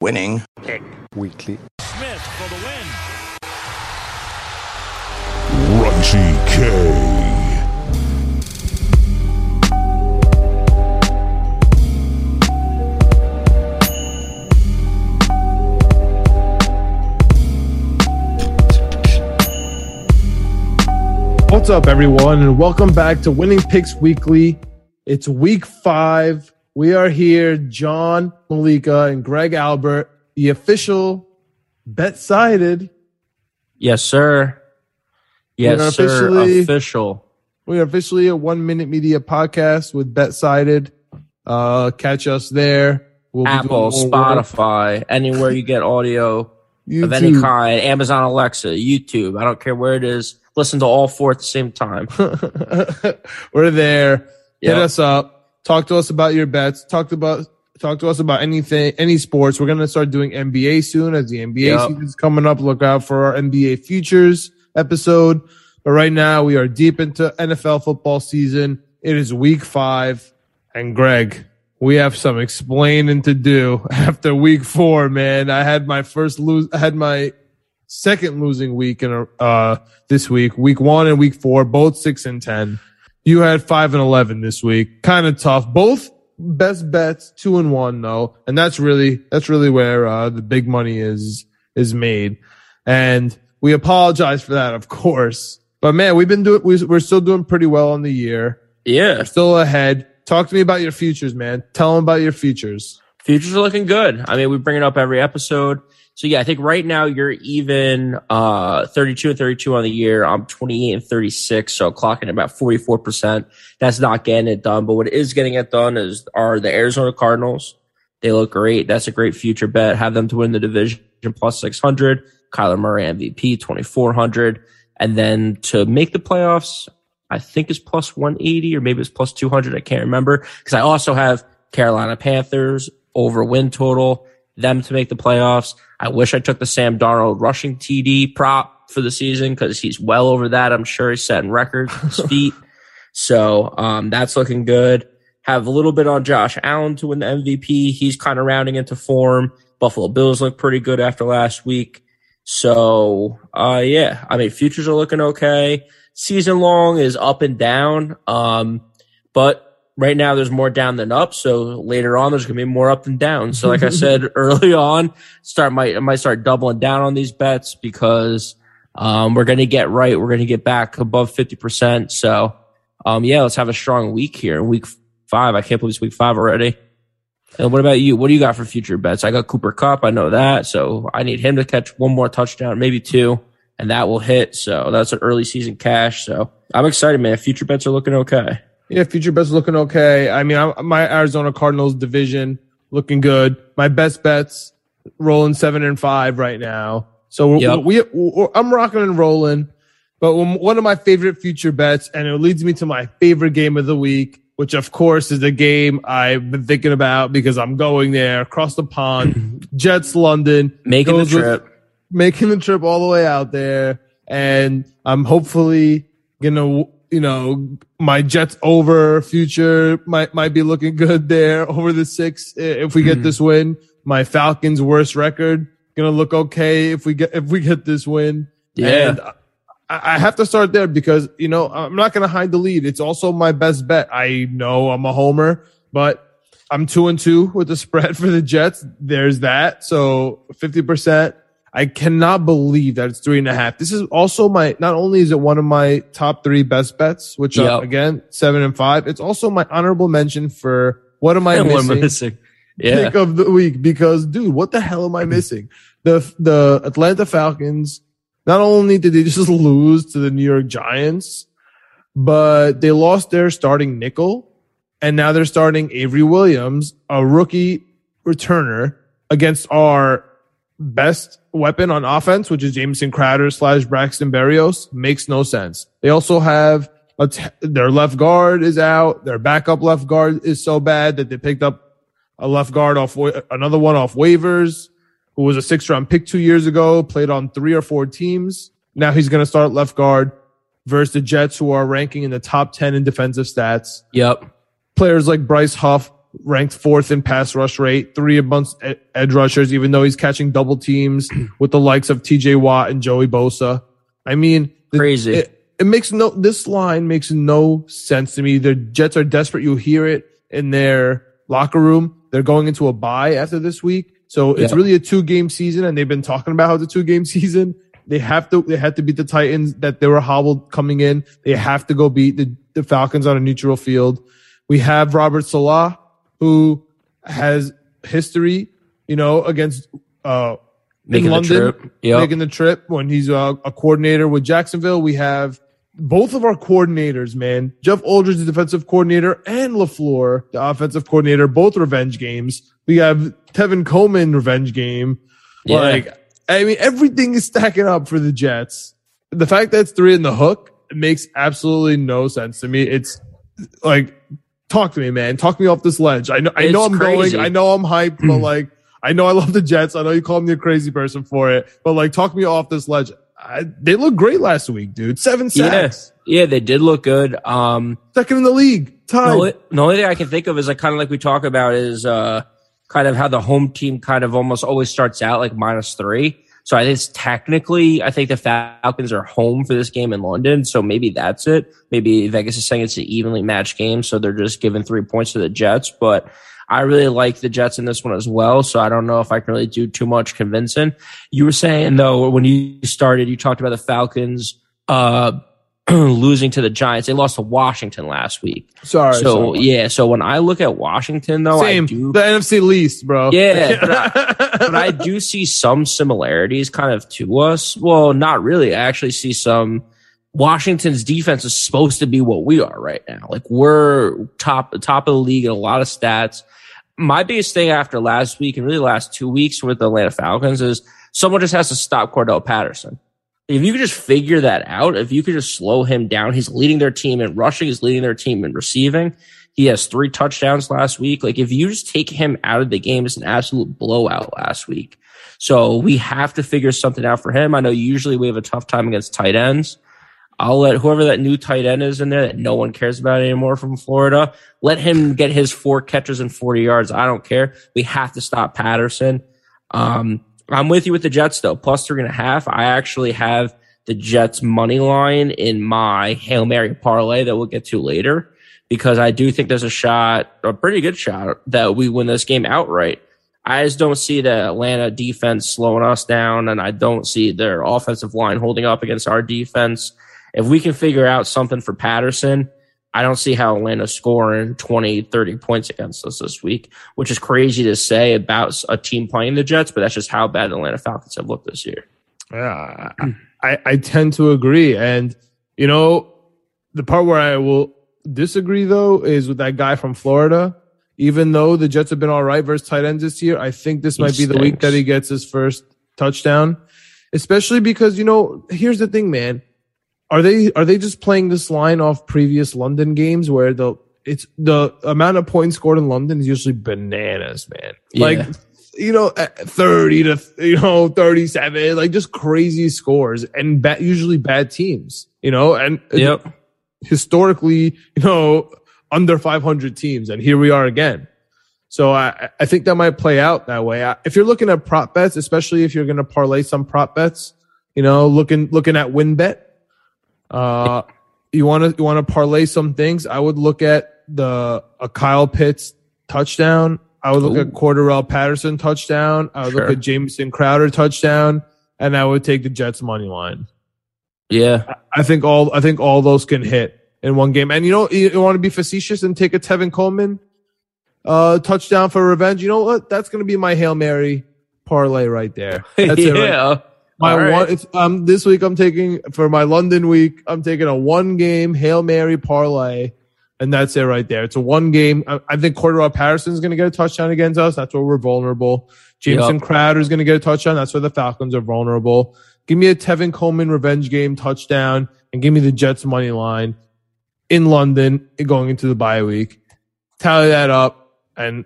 Winning Pick Weekly. Smith for the win. Raunchy K. What's up, everyone, and welcome back to Winning Picks Weekly. It's week 5. We are here, John Malika and Greg Albert, the official BetSided. Yes, sir. Yes, sir. Official. We are officially a 1 Minute Media podcast with BetSided. Catch us there. We'll Apple, Spotify, anywhere you get audio of any kind. Amazon Alexa, YouTube. I don't care where it is. Listen to all 4 at the same time. We're there. Yep. Hit us up. Talk to us about your bets. Talk to us about anything, any sports. We're going to start doing NBA soon as the NBA season is coming up. Look out for our NBA futures episode. But right now we are deep into NFL football season. It is week 5. And Greg, we have some explaining to do after week 4, man. I had my second losing week in this week. Week 1 and week 4, both 6-10. You had 5-11 this week. Kind of tough. Both best bets 2-1 though, and that's really where the big money is made. And we apologize for that, of course. But man, we're still doing pretty well on the year. Yeah, we're still ahead. Talk to me about your futures, man. Tell them about your futures. Futures are looking good. I mean, we bring it up every episode. So, yeah, I think right now you're even 32-32 on the year. I'm 28-36, so clocking about 44%. That's not getting it done. But what is getting it done are the Arizona Cardinals. They look great. That's a great future bet. Have them to win the division plus 600. Kyler Murray MVP, 2,400. And then to make the playoffs, I think it's plus 180 or maybe it's plus 200. I can't remember because I also have Carolina Panthers over win total. Them to make the playoffs. I wish I took the Sam Darnold rushing TD prop for the season because he's well over that. I'm sure he's setting records with his feet. So that's looking good. Have a little bit on Josh Allen to win the MVP. He's kind of rounding into form. Buffalo Bills look pretty good after last week. So, yeah, I mean, futures are looking okay. Season long is up and down, but right now, there's more down than up. So later on, there's going to be more up than down. So like I said early on, I might start doubling down on these bets because we're going to get right. We're going to get back above 50%. So, yeah, let's have a strong week here. Week 5. I can't believe it's week 5 already. And what about you? What do you got for future bets? I got Cooper Kupp. I know that. So I need him to catch one more touchdown, maybe 2, and that will hit. So that's an early season cash. So I'm excited, man. Future bets are looking okay. Yeah, future bets looking okay. I mean, my Arizona Cardinals division looking good. My best bets rolling 7-5 right now. So I'm rocking and rolling. But one of my favorite future bets, and it leads me to my favorite game of the week, which of course is the game I've been thinking about because I'm going there across the pond, Jets London, making the trip all the way out there, and I'm hopefully gonna. You know, my Jets over future might be looking good there over the 6 if we get this win. My Falcons worst record gonna look okay if we get this win. Yeah, and I have to start there because you know I'm not gonna hide the lead. It's also my best bet. I know I'm a homer, but I'm 2-2 with the spread for the Jets. There's that. So 50%. I cannot believe that it's 3.5. This is also not only is it one of my top 3 best bets, which are, again, 7-5. It's also my honorable mention for what am I missing? Pick of the week because, dude, what the hell am I missing? The Atlanta Falcons, not only did they just lose to the New York Giants, but they lost their starting nickel, and now they're starting Avery Williams, a rookie returner, against our best weapon on offense, which is Jameson Crowder / Braxton Berrios, makes no sense. They also have their left guard is out. Their backup left guard is so bad that they picked up a left guard off waivers, who was a 6th round pick 2 years ago, played on 3 or 4 teams. Now he's going to start left guard versus the Jets, who are ranking in the top 10 in defensive stats. Yep. Players like Bryce Huff, ranked 4th in pass rush rate, 3 amongst edge rushers, even though he's catching double teams with the likes of TJ Watt and Joey Bosa. I mean, crazy. This line makes no sense to me. The Jets are desperate. You hear it in their locker room. They're going into a bye after this week. So it's really a 2-game season, and they've been talking about how it's a 2-game season. They had to beat the Titans that they were hobbled coming in. They have to go beat the Falcons on a neutral field. We have Robert Salah, who has history, against in London, making the trip when he's a coordinator with Jacksonville. We have both of our coordinators, man. Jeff Aldridge, the defensive coordinator, and LaFleur, the offensive coordinator, both revenge games. We have Tevin Coleman revenge game. Yeah. Everything is stacking up for the Jets. The fact that it's 3 in the hook, it makes absolutely no sense to me. It's like, talk to me, man. Talk me off this ledge. I know I'm crazy. I know I'm hyped, but I know I love the Jets. I know you called me a crazy person for it, but talk me off this ledge. They looked great last week, dude. 7 sacks. Yeah, they did look good. 2nd in the league. The only thing I can think of is kind of how the home team kind of almost always starts out -3. So I think the Falcons are home for this game in London. So maybe that's it. Maybe Vegas is saying it's an evenly matched game, so they're just giving 3 points to the Jets. But I really like the Jets in this one as well. So I don't know if I can really do too much convincing. You were saying, though, when you started, you talked about the Falcons losing to the Giants. They lost to Washington last week. So when I look at Washington, though, the NFC least, bro. Yeah, but I do see some similarities kind of to us. Well, not really. I actually see some. Washington's defense is supposed to be what we are right now. We're top of the league in a lot of stats. My biggest thing after last week and really last 2 weeks with the Atlanta Falcons is someone just has to stop Cordarrelle Patterson. If you could just figure that out, if you could just slow him down, he's leading their team in rushing, he's leading their team in receiving. He has 3 touchdowns last week. If you just take him out of the game, it's an absolute blowout last week. So we have to figure something out for him. I know usually we have a tough time against tight ends. I'll let whoever that new tight end is in there that no one cares about anymore from Florida, let him get his 4 catches and 40 yards. I don't care. We have to stop Patterson. I'm with you with the Jets, though. +3.5. I actually have the Jets money line in my Hail Mary parlay that we'll get to later, because I do think there's a pretty good shot that we win this game outright. I just don't see the Atlanta defense slowing us down, and I don't see their offensive line holding up against our defense. If we can figure out something for Patterson, I don't see how Atlanta's scoring 20, 30 points against us this week, which is crazy to say about a team playing the Jets, but that's just how bad the Atlanta Falcons have looked this year. Yeah, I tend to agree. And, the part where I will disagree, though, is with that guy from Florida. Even though the Jets have been all right versus tight ends this year, I think this might be the week that he gets his first touchdown, especially because, here's the thing, man. Are they just playing this line off previous London games where the amount of points scored in London is usually bananas, man? Yeah. 30 to 37, just crazy scores and usually bad teams, and historically, under 500 teams, and here we are again. So I think that might play out that way. If you're looking at prop bets, especially if you're going to parlay some prop bets, looking at WinBet. You want to parlay some things. I would look at a Kyle Pitts touchdown. I would look at Cordarrelle Patterson touchdown. I would look at Jameson Crowder touchdown, and I would take the Jets money line. Yeah, I think all those can hit in one game. And you want to be facetious and take a Tevin Coleman touchdown for revenge. You know what? That's going to be my Hail Mary parlay right there. That's it. Right? This week I'm taking, for my London week, I'm taking a 1-game Hail Mary parlay, and that's it right there. It's a 1-game. I think Cordarrelle Patterson's going to get a touchdown against us. That's where we're vulnerable. Jameson Crowder is going to get a touchdown. That's where the Falcons are vulnerable. Give me a Tevin Coleman revenge game touchdown and give me the Jets money line in London going into the bye week. Tally that up and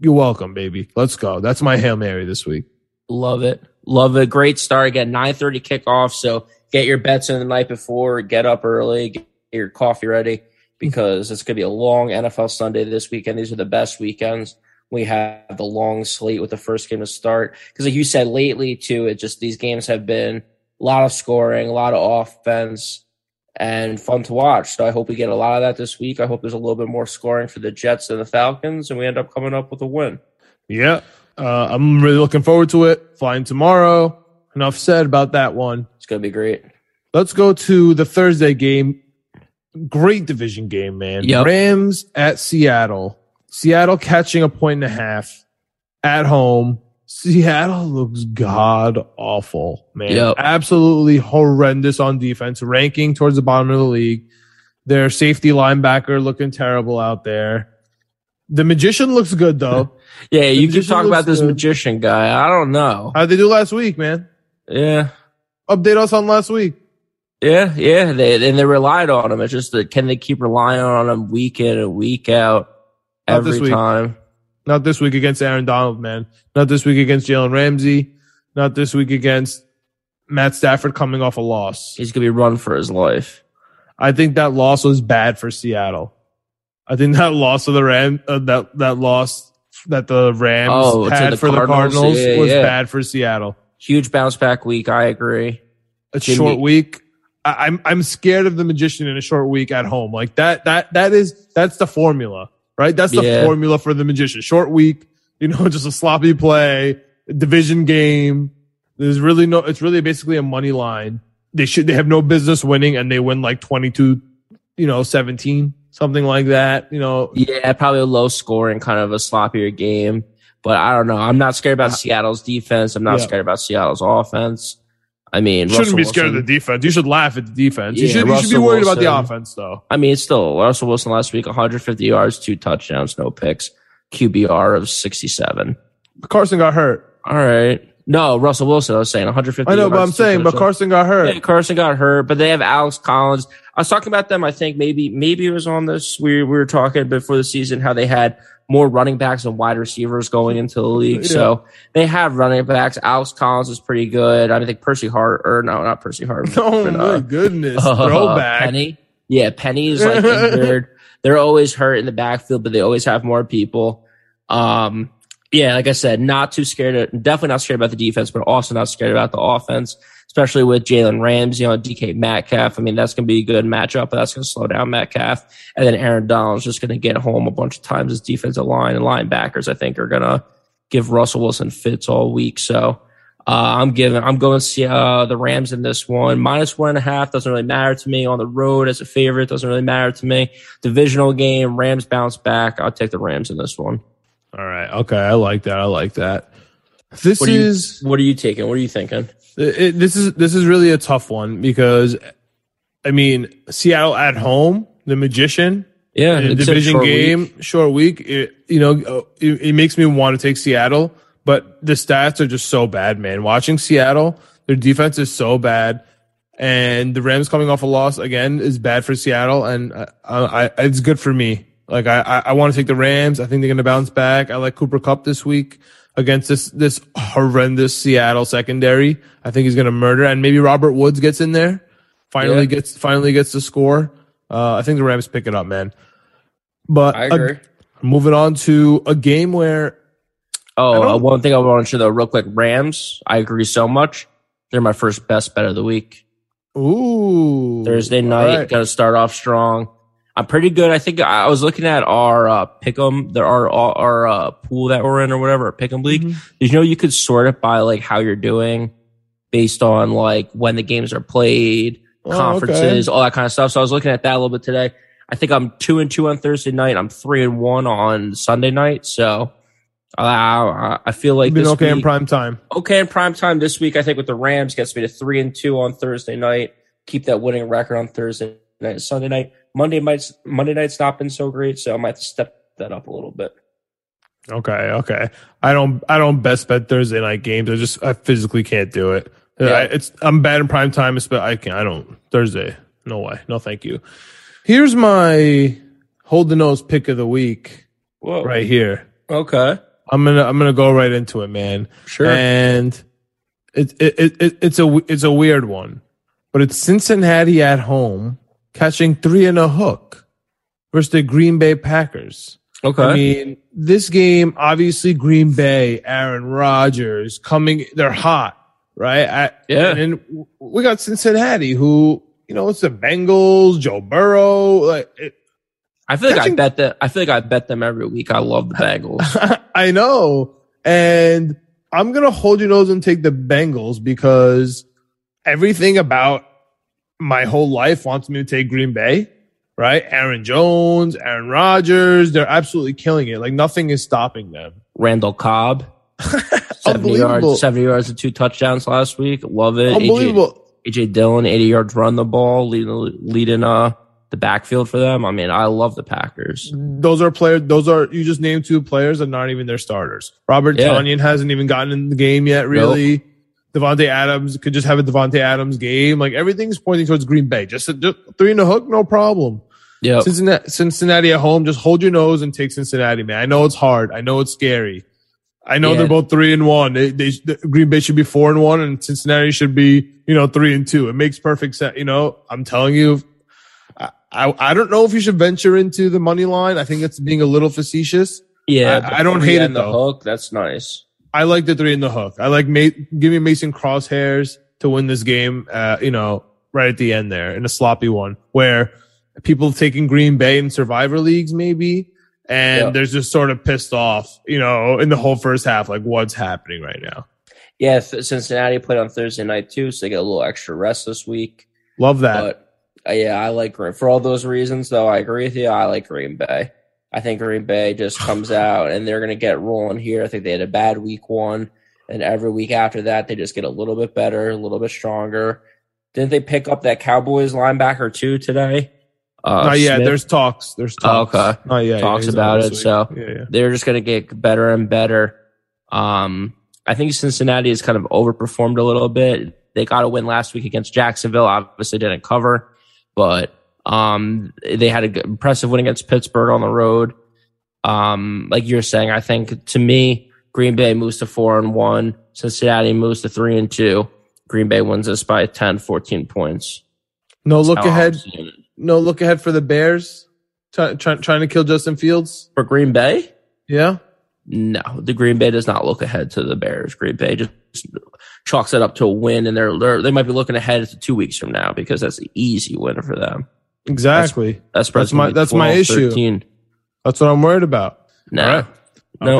you're welcome, baby. Let's go. That's my Hail Mary this week. Love it. Love it. Great start. Again, 9:30 kickoff. So get your bets in the night before. Get up early. Get your coffee ready because it's going to be a long NFL Sunday this weekend. These are the best weekends. We have the long slate with the first game to start. Because like you said, lately, too, it just these games have been a lot of scoring, a lot of offense, and fun to watch. So I hope we get a lot of that this week. I hope there's a little bit more scoring for the Jets and the Falcons, and we end up coming up with a win. Yeah. I'm really looking forward to it. Flying tomorrow. Enough said about that one. It's going to be great. Let's go to the Thursday game. Great division game, man. Yep. Rams at Seattle. Seattle catching 1.5 at home. Seattle looks god awful, man. Yep. Absolutely horrendous on defense, ranking towards the bottom of the league. Their safety linebacker looking terrible out there. The magician looks good, though. Yeah, you keep talking about this magician guy. I don't know. How'd they do last week, man? Yeah. Update us on last week. Yeah. They relied on him. It's just that can they keep relying on him week in and week out every time? Not this week against Aaron Donald, man. Not this week against Jalen Ramsey. Not this week against Matt Stafford coming off a loss. He's going to be run for his life. I think that loss was bad for Seattle. I think that loss of the Rams, that loss that the Rams had for the Cardinals was bad for Seattle. Huge bounce back week. I agree. A short week. I'm scared of the magician in a short week at home. Like that's the formula, right? That's the formula for the magician. Short week, just a sloppy play, a division game. There's really it's really basically a money line. They have no business winning and they win like 22, 17. Something like that, Yeah, probably a low score and kind of a sloppier game. But I don't know. I'm not scared about Seattle's defense. I'm not scared about Seattle's offense. I mean, you shouldn't be scared of the defense. You should laugh at the defense. Yeah, you should be worried about the offense, though. I mean, it's still Russell Wilson last week, 150 yards, 2 touchdowns, no picks, QBR of 67. Carson got hurt. All right. No, Russell Wilson, I was saying 150. I know, but I'm saying, but Carson got hurt. Yeah, Carson got hurt, but they have Alex Collins. I was talking about them, I think maybe it was on this. We were talking before the season how they had more running backs and wide receivers going into the league. Yeah. So they have running backs. Alex Collins is pretty good. I mean, I think Percy Hart, or no, not Percy Hart. Oh, my goodness. Throwback. Penny. Yeah, Penny is like injured. They're always hurt in the backfield, but they always have more people. Yeah, like I said, not too scared. Definitely not scared about the defense, but also not scared about the offense, especially with Jalen Ramsey on DK Metcalf. I mean, that's going to be a good matchup, but that's going to slow down Metcalf. And then Aaron Donald's just going to get home a bunch of times. His defensive line and linebackers, I think, are going to give Russell Wilson fits all week. So I'm going to see the Rams in this one. -1.5 doesn't really matter to me. On the road as a favorite doesn't really matter to me. Divisional game, Rams bounce back. I'll take the Rams in this one. All right. Okay. I like that. What are you taking? What are you thinking? This is really a tough one because, I mean, Seattle at home, the magician. Yeah. Division game, short week. It makes me want to take Seattle, but the stats are just so bad, man. Watching Seattle, their defense is so bad. And the Rams coming off a loss again is bad for Seattle. And it's good for me. Like I want to take the Rams. I think they're going to bounce back. I like Cooper Kupp this week against this horrendous Seattle secondary. I think he's going to murder, and maybe Robert Woods gets in there, finally gets the score. I think the Rams pick it up, man. But I agree. Moving on to a game where one thing I want to show though, real quick, Rams. I agree so much. They're my first best bet of the week. Ooh, Thursday night, got to start off strong. I'm pretty good. I think I was looking at our pick'em, our pool that we're in or whatever, our pick'em league. Mm-hmm. Did you know you could sort it by like how you're doing based on like when the games are played, conferences, all that kind of stuff. So I was looking at that a little bit today. I think I'm 2-2 on Thursday night. I'm 3-1 on Sunday night. So I feel like this week, in prime time. Okay in prime time this week. I think with the Rams gets me to 3-2 on Thursday night. Keep that winning record on Thursday night, Sunday night. Monday night's not been so great, so I might have to step that up a little bit. Okay. I don't best bet Thursday night games. I physically can't do it. Yeah. I'm bad in prime time, but I don't Thursday. No way. No, thank you. Here's my hold the nose pick of the week. Whoa. Right here. Okay. I'm gonna go right into it, man. Sure. And it's a weird one, but it's Cincinnati at home catching 3.5 versus the Green Bay Packers. Okay. I mean, this game, obviously Green Bay, Aaron Rodgers coming, they're hot, right? And we got Cincinnati, who, you know, it's the Bengals, Joe Burrow. I bet them every week. I love the Bengals. I know. And I'm going to hold your nose and take the Bengals because everything about my whole life wants me to take Green Bay. Right? Aaron Jones, Aaron Rodgers, they're absolutely killing it. Like, nothing is stopping them. Randall Cobb. 70 yards and 2 touchdowns last week. Love it. Unbelievable. AJ Dillon, 80 yards run the ball, leading the backfield for them. I mean, I love the Packers. You just named 2 players that are not even their starters. Robert Tonyan hasn't even gotten in the game yet, really. Nope. Devontae Adams could just have a Devontae Adams game. Like, everything's pointing towards Green Bay. Just 3.5, no problem. Yeah. Cincinnati at home, just hold your nose and take Cincinnati, man. I know it's hard. I know it's scary. I know they're both 3-1. Green Bay should be 4-1 and Cincinnati should be, 3-2. It makes perfect sense. I'm telling you, I don't know if you should venture into the money line. I think that's being a little facetious. Yeah. I don't hate it though. Hook, that's nice. I like the 3.5. I like give me Mason Crosshairs to win this game, right at the end there in a sloppy one where people taking Green Bay in survivor leagues maybe, and they're just sort of pissed off, in the whole first half, like what's happening right now. Yeah, Cincinnati played on Thursday night too, so they get a little extra rest this week. Love that. But, I like Green. For all those reasons, though, I agree with you. I like Green Bay. I think Green Bay just comes out and they're going to get rolling here. I think they had a bad week 1, and every week after that, they just get a little bit better, a little bit stronger. Didn't they pick up that Cowboys linebacker too today? Not yet. Smith? There's talks. Oh, okay. Not yet. Talks about it. So they're just going to get better and better. I think Cincinnati has kind of overperformed a little bit. They got a win last week against Jacksonville. Obviously didn't cover, but they had an impressive win against Pittsburgh on the road. Like you're saying, I think to me, Green Bay moves to 4-1. Cincinnati moves to 3-2. Green Bay wins this by 10, 14 points. No look ahead for the Bears trying to kill Justin Fields for Green Bay. Yeah. No, the Green Bay does not look ahead to the Bears. Green Bay just chalks it up to a win, and they might be looking ahead to 2 weeks from now because that's an easy win for them. Exactly. That's my issue. 13. That's what I'm worried about. No. All right.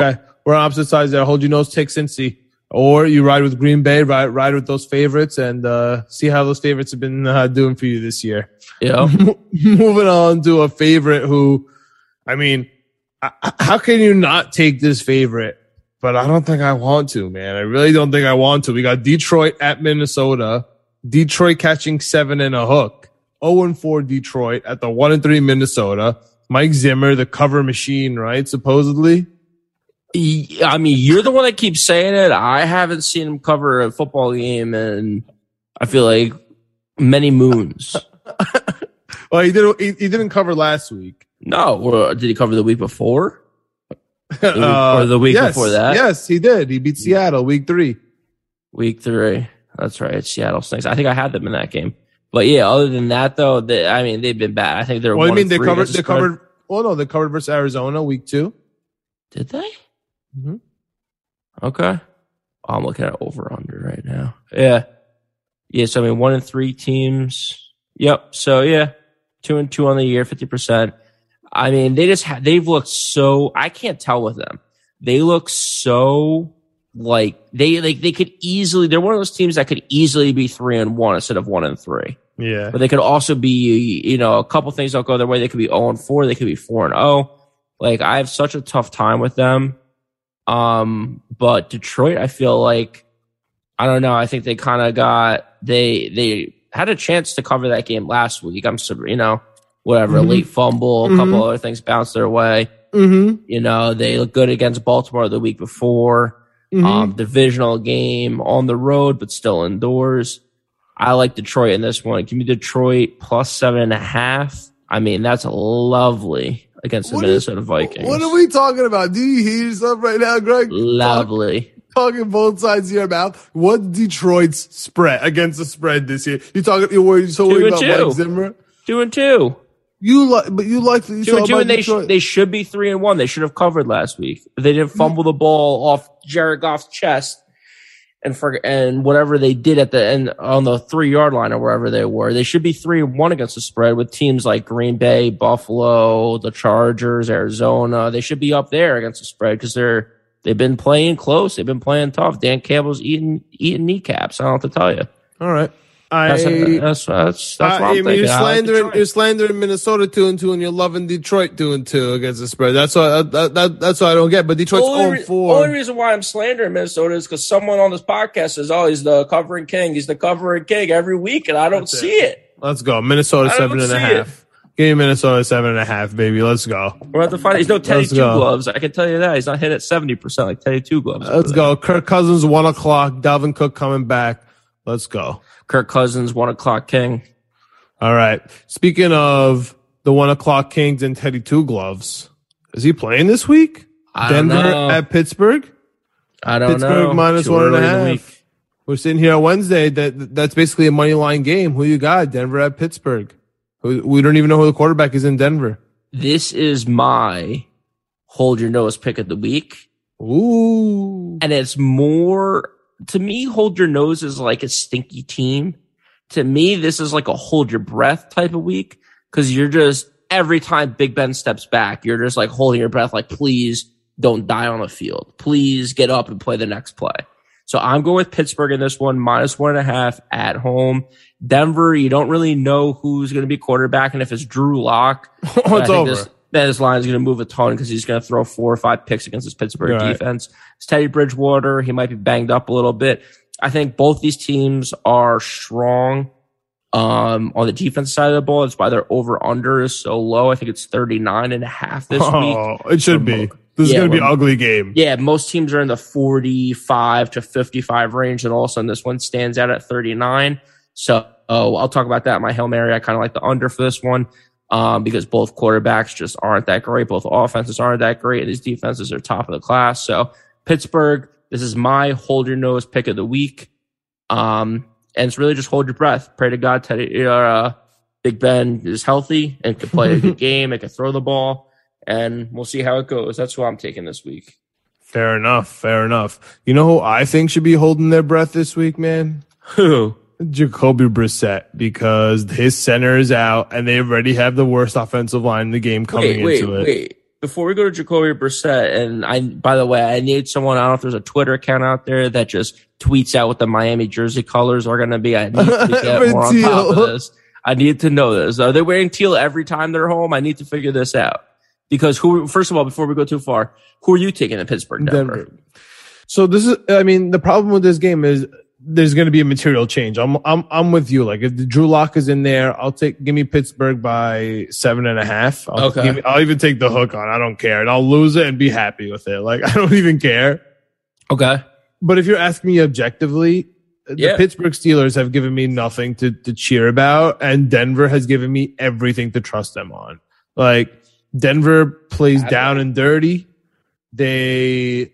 Okay. We're on opposite sides there. Hold your nose, take Cincy. Or you ride with Green Bay, ride with those favorites, and see how those favorites have been doing for you this year. Yeah. Moving on to a favorite who, how can you not take this favorite? But I don't think I want to, man. I really don't think I want to. We got Detroit at Minnesota. Detroit catching 7.5. 0-4 Detroit at the 1-3 Minnesota. Mike Zimmer, the cover machine, right? Supposedly. I mean, you're the one that keeps saying it. I haven't seen him cover a football game in, I feel like, many moons. Well, he didn't cover last week. No. Well, did he cover the week before? Or the week before that? Yes, he did. He beat Seattle week 3. Week 3. That's right. Seattle Snakes. I think I had them in that game. But yeah, other than that though, they've been bad. I think they're. Well, they covered versus Arizona week 2. Did they? Mm-hmm. Okay. Oh, I'm looking at over/under right now. Yeah. Yeah. So 1-3 teams. Yep. So 2-2 on the year, 50%. I mean, they just they've looked so. I can't tell with them. They look so. Like they could easily, they're one of those teams that could easily be 3-1 instead of 1-3. Yeah. But they could also be, a couple things don't go their way. They could be 0-4. They could be 4-0. Like I have such a tough time with them. But Detroit, I feel like, I don't know. I think they kind of got, they had a chance to cover that game last week. Late fumble, a couple other things bounced their way. Mm-hmm. You know, they look good against Baltimore the week before. Mm-hmm. Divisional game on the road, but still indoors. I like Detroit in this one. Give me Detroit plus 7.5. I mean, that's lovely against the Minnesota Vikings. What are we talking about? Do you hear yourself right now, Greg? Lovely. Talking both sides of your mouth. What Detroit's spread against the spread this year? You're so worried about Mike Zimmer? 2-2. They should be 3-1. They should have covered last week. They didn't fumble the ball off Jared Goff's chest, and whatever they did at the end on the 3-yard line or wherever they were. They should be 3-1 against the spread with teams like Green Bay, Buffalo, the Chargers, Arizona. They should be up there against the spread because they've been playing close. They've been playing tough. Dan Campbell's eating kneecaps. I don't have to tell you. All right. That's what I'm thinking. You're slandering Minnesota 2-2, and you're loving Detroit 2-2 against the spread. That's what I don't get. But Detroit's 0-4. The only reason why I'm slandering Minnesota is because someone on this podcast says, "Oh, he's the covering king. He's the covering king every week," and I don't see it. Let's go, Minnesota 7.5. Give me Minnesota 7.5, baby. Let's go. We're at the final. He's no Teddy Two Gloves. I can tell you that he's not hit at 70% like Teddy Two Gloves. Let's go. Kirk Cousins 1:00. Dalvin Cook coming back. Let's go. Kirk Cousins, 1:00 king. All right. Speaking of the 1:00 kings and Teddy Two Gloves, is he playing this week? I don't know. At Pittsburgh? I don't know. Pittsburgh minus 1.5. We're sitting here on Wednesday. That's basically a money line game. Who you got? Denver at Pittsburgh. We don't even know who the quarterback is in Denver. This is my hold your nose pick of the week. Ooh. And it's more... To me, hold your nose is like a stinky team. To me, this is like a hold your breath type of week because you're just every time Big Ben steps back, you're just like holding your breath, like please don't die on the field. Please get up and play the next play. So I'm going with Pittsburgh in this one, minus 1.5 at home. Denver, you don't really know who's going to be quarterback, and if it's Drew Locke, it's over. This line is going to move a ton because he's going to throw 4 or 5 picks against this Pittsburgh defense. It's Teddy Bridgewater. He might be banged up a little bit. I think both these teams are strong on the defense side of the ball. That's why their over-under is so low. I think it's 39.5 this week. It should be. This is going to be an ugly game. Yeah, most teams are in the 45 to 55 range, and all of a sudden this one stands out at 39. So I'll talk about that in my Hail Mary. I kind of like the under for this one. Because both quarterbacks just aren't that great. Both offenses aren't that great. These defenses are top of the class. So Pittsburgh, this is my hold your nose pick of the week. And it's really just hold your breath. Pray to God, Big Ben is healthy and can play a good game. It can throw the ball and we'll see how it goes. That's who I'm taking this week. Fair enough. You know who I think should be holding their breath this week, man? Who? Jacoby Brissett, because his center is out and they already have the worst offensive line in the game coming into it. Before we go to Jacoby Brissett, and by the way, I need someone, I don't know if there's a Twitter account out there that just tweets out what the Miami jersey colors are going to be. I need to get more on top of this. I need to know this. Are they wearing teal every time they're home? I need to figure this out. Because first of all, before we go too far, who are you taking in Pittsburgh, Denver? So the problem with this game is there's going to be a material change. I'm with you. Like if Drew Locke is in there, give me Pittsburgh by 7.5. I'll even take the hook on. I don't care. And I'll lose it and be happy with it. Like I don't even care. Okay. But if you're asking me objectively, the Pittsburgh Steelers have given me nothing to cheer about. And Denver has given me everything to trust them on. Like Denver plays down and dirty. They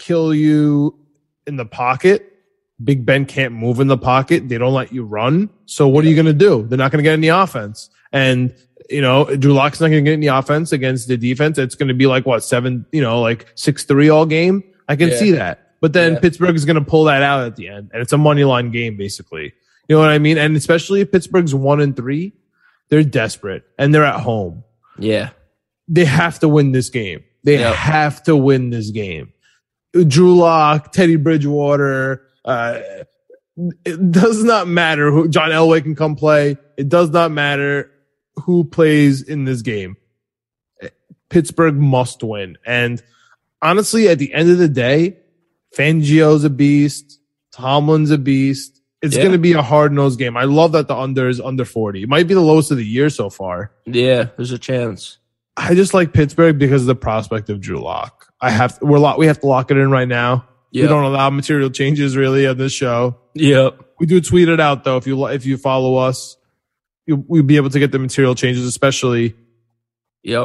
kill you in the pocket. Big Ben can't move in the pocket. They don't let you run. So what are you going to do? They're not going to get any offense. And, you know, Drew Locke's not going to get any offense against the defense. It's going to be like, 6-3 all game. I can see that. But then Pittsburgh is going to pull that out at the end. And it's a money line game, basically. You know what I mean? And especially if Pittsburgh's 1-3, they're desperate and they're at home. Yeah. They have to win this game. Drew Locke, Teddy Bridgewater, it does not matter who John Elway can come play. It does not matter who plays in this game. Pittsburgh must win. And honestly, at the end of the day, Fangio's a beast. Tomlin's a beast. It's going to be a hard-nosed game. I love that the under is under 40. It might be the lowest of the year so far. Yeah, there's a chance. I just like Pittsburgh because of the prospect of Drew Locke. We have to lock it in right now. Yep. We don't allow material changes really on this show. Yep. We do tweet it out though. If you follow us, we'll be able to get the material changes, especially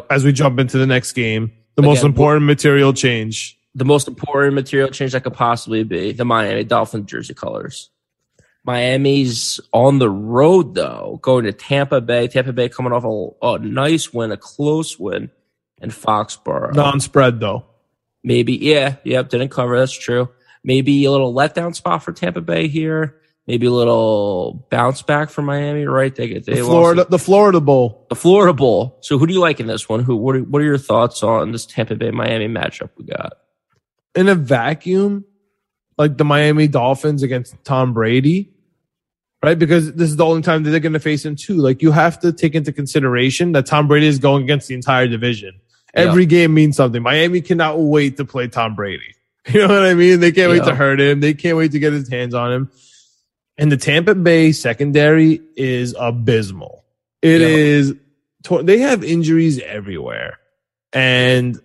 as we jump into the next game. The most important material change that could possibly be the Miami Dolphins jersey colors. Miami's on the road, though, going to Tampa Bay. Tampa Bay coming off a nice win, a close win in Foxborough. Non-spread, though. Maybe, didn't cover. That's true. Maybe a little letdown spot for Tampa Bay here. Maybe a little bounce back for Miami, right? The Florida Bowl. So who do you like in this one? What are your thoughts on this Tampa Bay-Miami matchup we got? In a vacuum, like the Miami Dolphins against Tom Brady, right? Because this is the only time that they're going to face him too. Like you have to take into consideration that Tom Brady is going against the entire division. Every game means something. Miami cannot wait to play Tom Brady. You know what I mean? They can't wait to hurt him. They can't wait to get his hands on him. And the Tampa Bay secondary is abysmal. They have injuries everywhere. And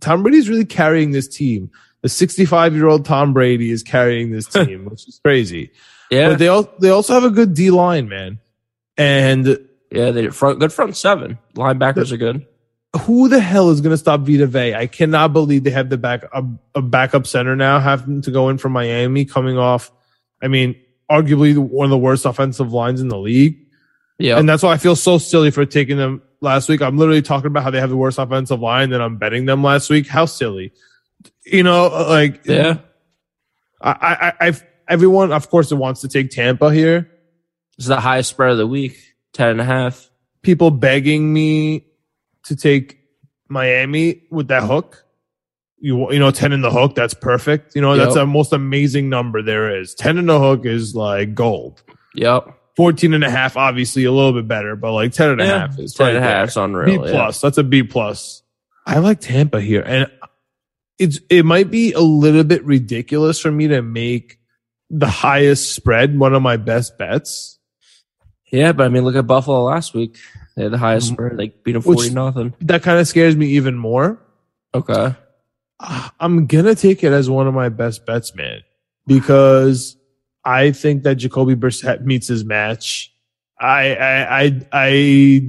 Tom Brady's really carrying this team. The 65-year-old Tom Brady is carrying this team, which is crazy. Yeah. But they also have a good D line, man. And good front seven. Linebackers are good. Who the hell is going to stop Vita Vea? I cannot believe they have a backup center now, having to go in from Miami, coming off, I mean, arguably one of the worst offensive lines in the league. Yeah. And that's why I feel so silly for taking them last week. I'm literally talking about how they have the worst offensive line, and I'm betting them last week. How silly. You know, like, yeah. Everyone, of course, wants to take Tampa here. It's the highest spread of the week, 10.5. People begging me to take Miami with that hook. You know, 10 in the hook, that's perfect. You know, that's the most amazing number there is. 10 in the hook is like gold. Yep. 14.5, obviously a little bit better, but like 10.5 is 10.5 is unreal. B plus. Yeah. That's a B plus. I like Tampa here. And it might be a little bit ridiculous for me to make the highest spread one of my best bets. Yeah, but I mean, look at Buffalo last week. They had the highest spread. They beat them 40-0. That kind of scares me even more. Okay. I'm going to take it as one of my best bets, man, because I think that Jacoby Brissett meets his match. I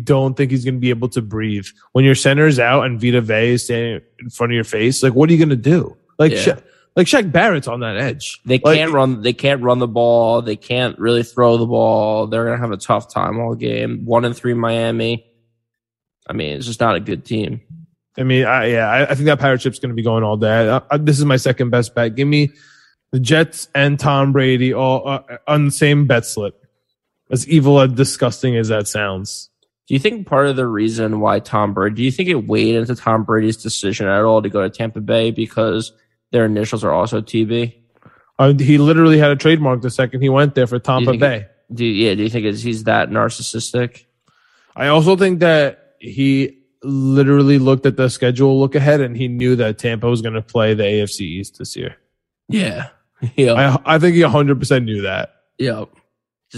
don't think he's going to be able to breathe. When your center's out and Vita Vea is standing in front of your face, like, what are you going to do? Shaq Barrett's on that edge. They can't run the ball. They can't really throw the ball. They're going to have a tough time all game. 1-3 Miami. I mean, it's just not a good team. I mean, I think that pirate ship's going to be going all day. This is my second best bet. Give me the Jets and Tom Brady all on the same bet slip. As evil and disgusting as that sounds. Do you think part of the reason why do you think it weighed into Tom Brady's decision at all to go to Tampa Bay because their initials are also TB? He literally had a trademark the second he went there for Tampa Bay. Do you think he's that narcissistic? I also think that he literally looked at the schedule look ahead and he knew that Tampa was going to play the AFC East this year. Yeah. Yeah. I think he 100% knew that. Yeah.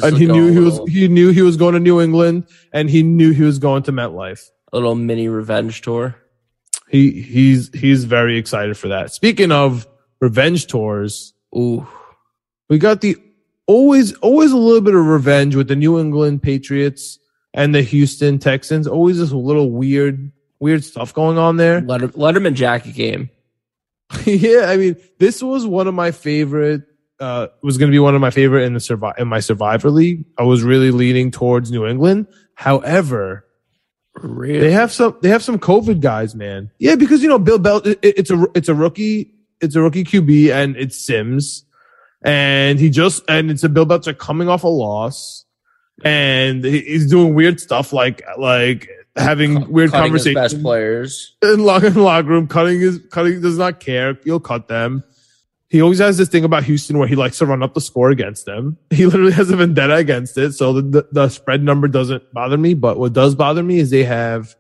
And he knew he was going to New England, and he knew he was going to MetLife. A little mini revenge tour. He's very excited for that. Speaking of revenge tours, we got the always a little bit of revenge with the New England Patriots and the Houston Texans. Always this little weird stuff going on there. Letterman jacket game. Yeah, I mean, this was one of my favorite. Was going to be one of my favorite in my Survivor League. I was really leaning towards New England. However, they have some COVID guys, man. Yeah, because you know Bill Belichick. It's a rookie QB, and it's Sims, and it's a Bill Belichick coming off a loss, and he's doing weird stuff like having weird conversations. Cutting his best players in the locker room, cutting does not care. You'll cut them. He always has this thing about Houston where he likes to run up the score against them. He literally has a vendetta against it. So the spread number doesn't bother me. But what does bother me is they have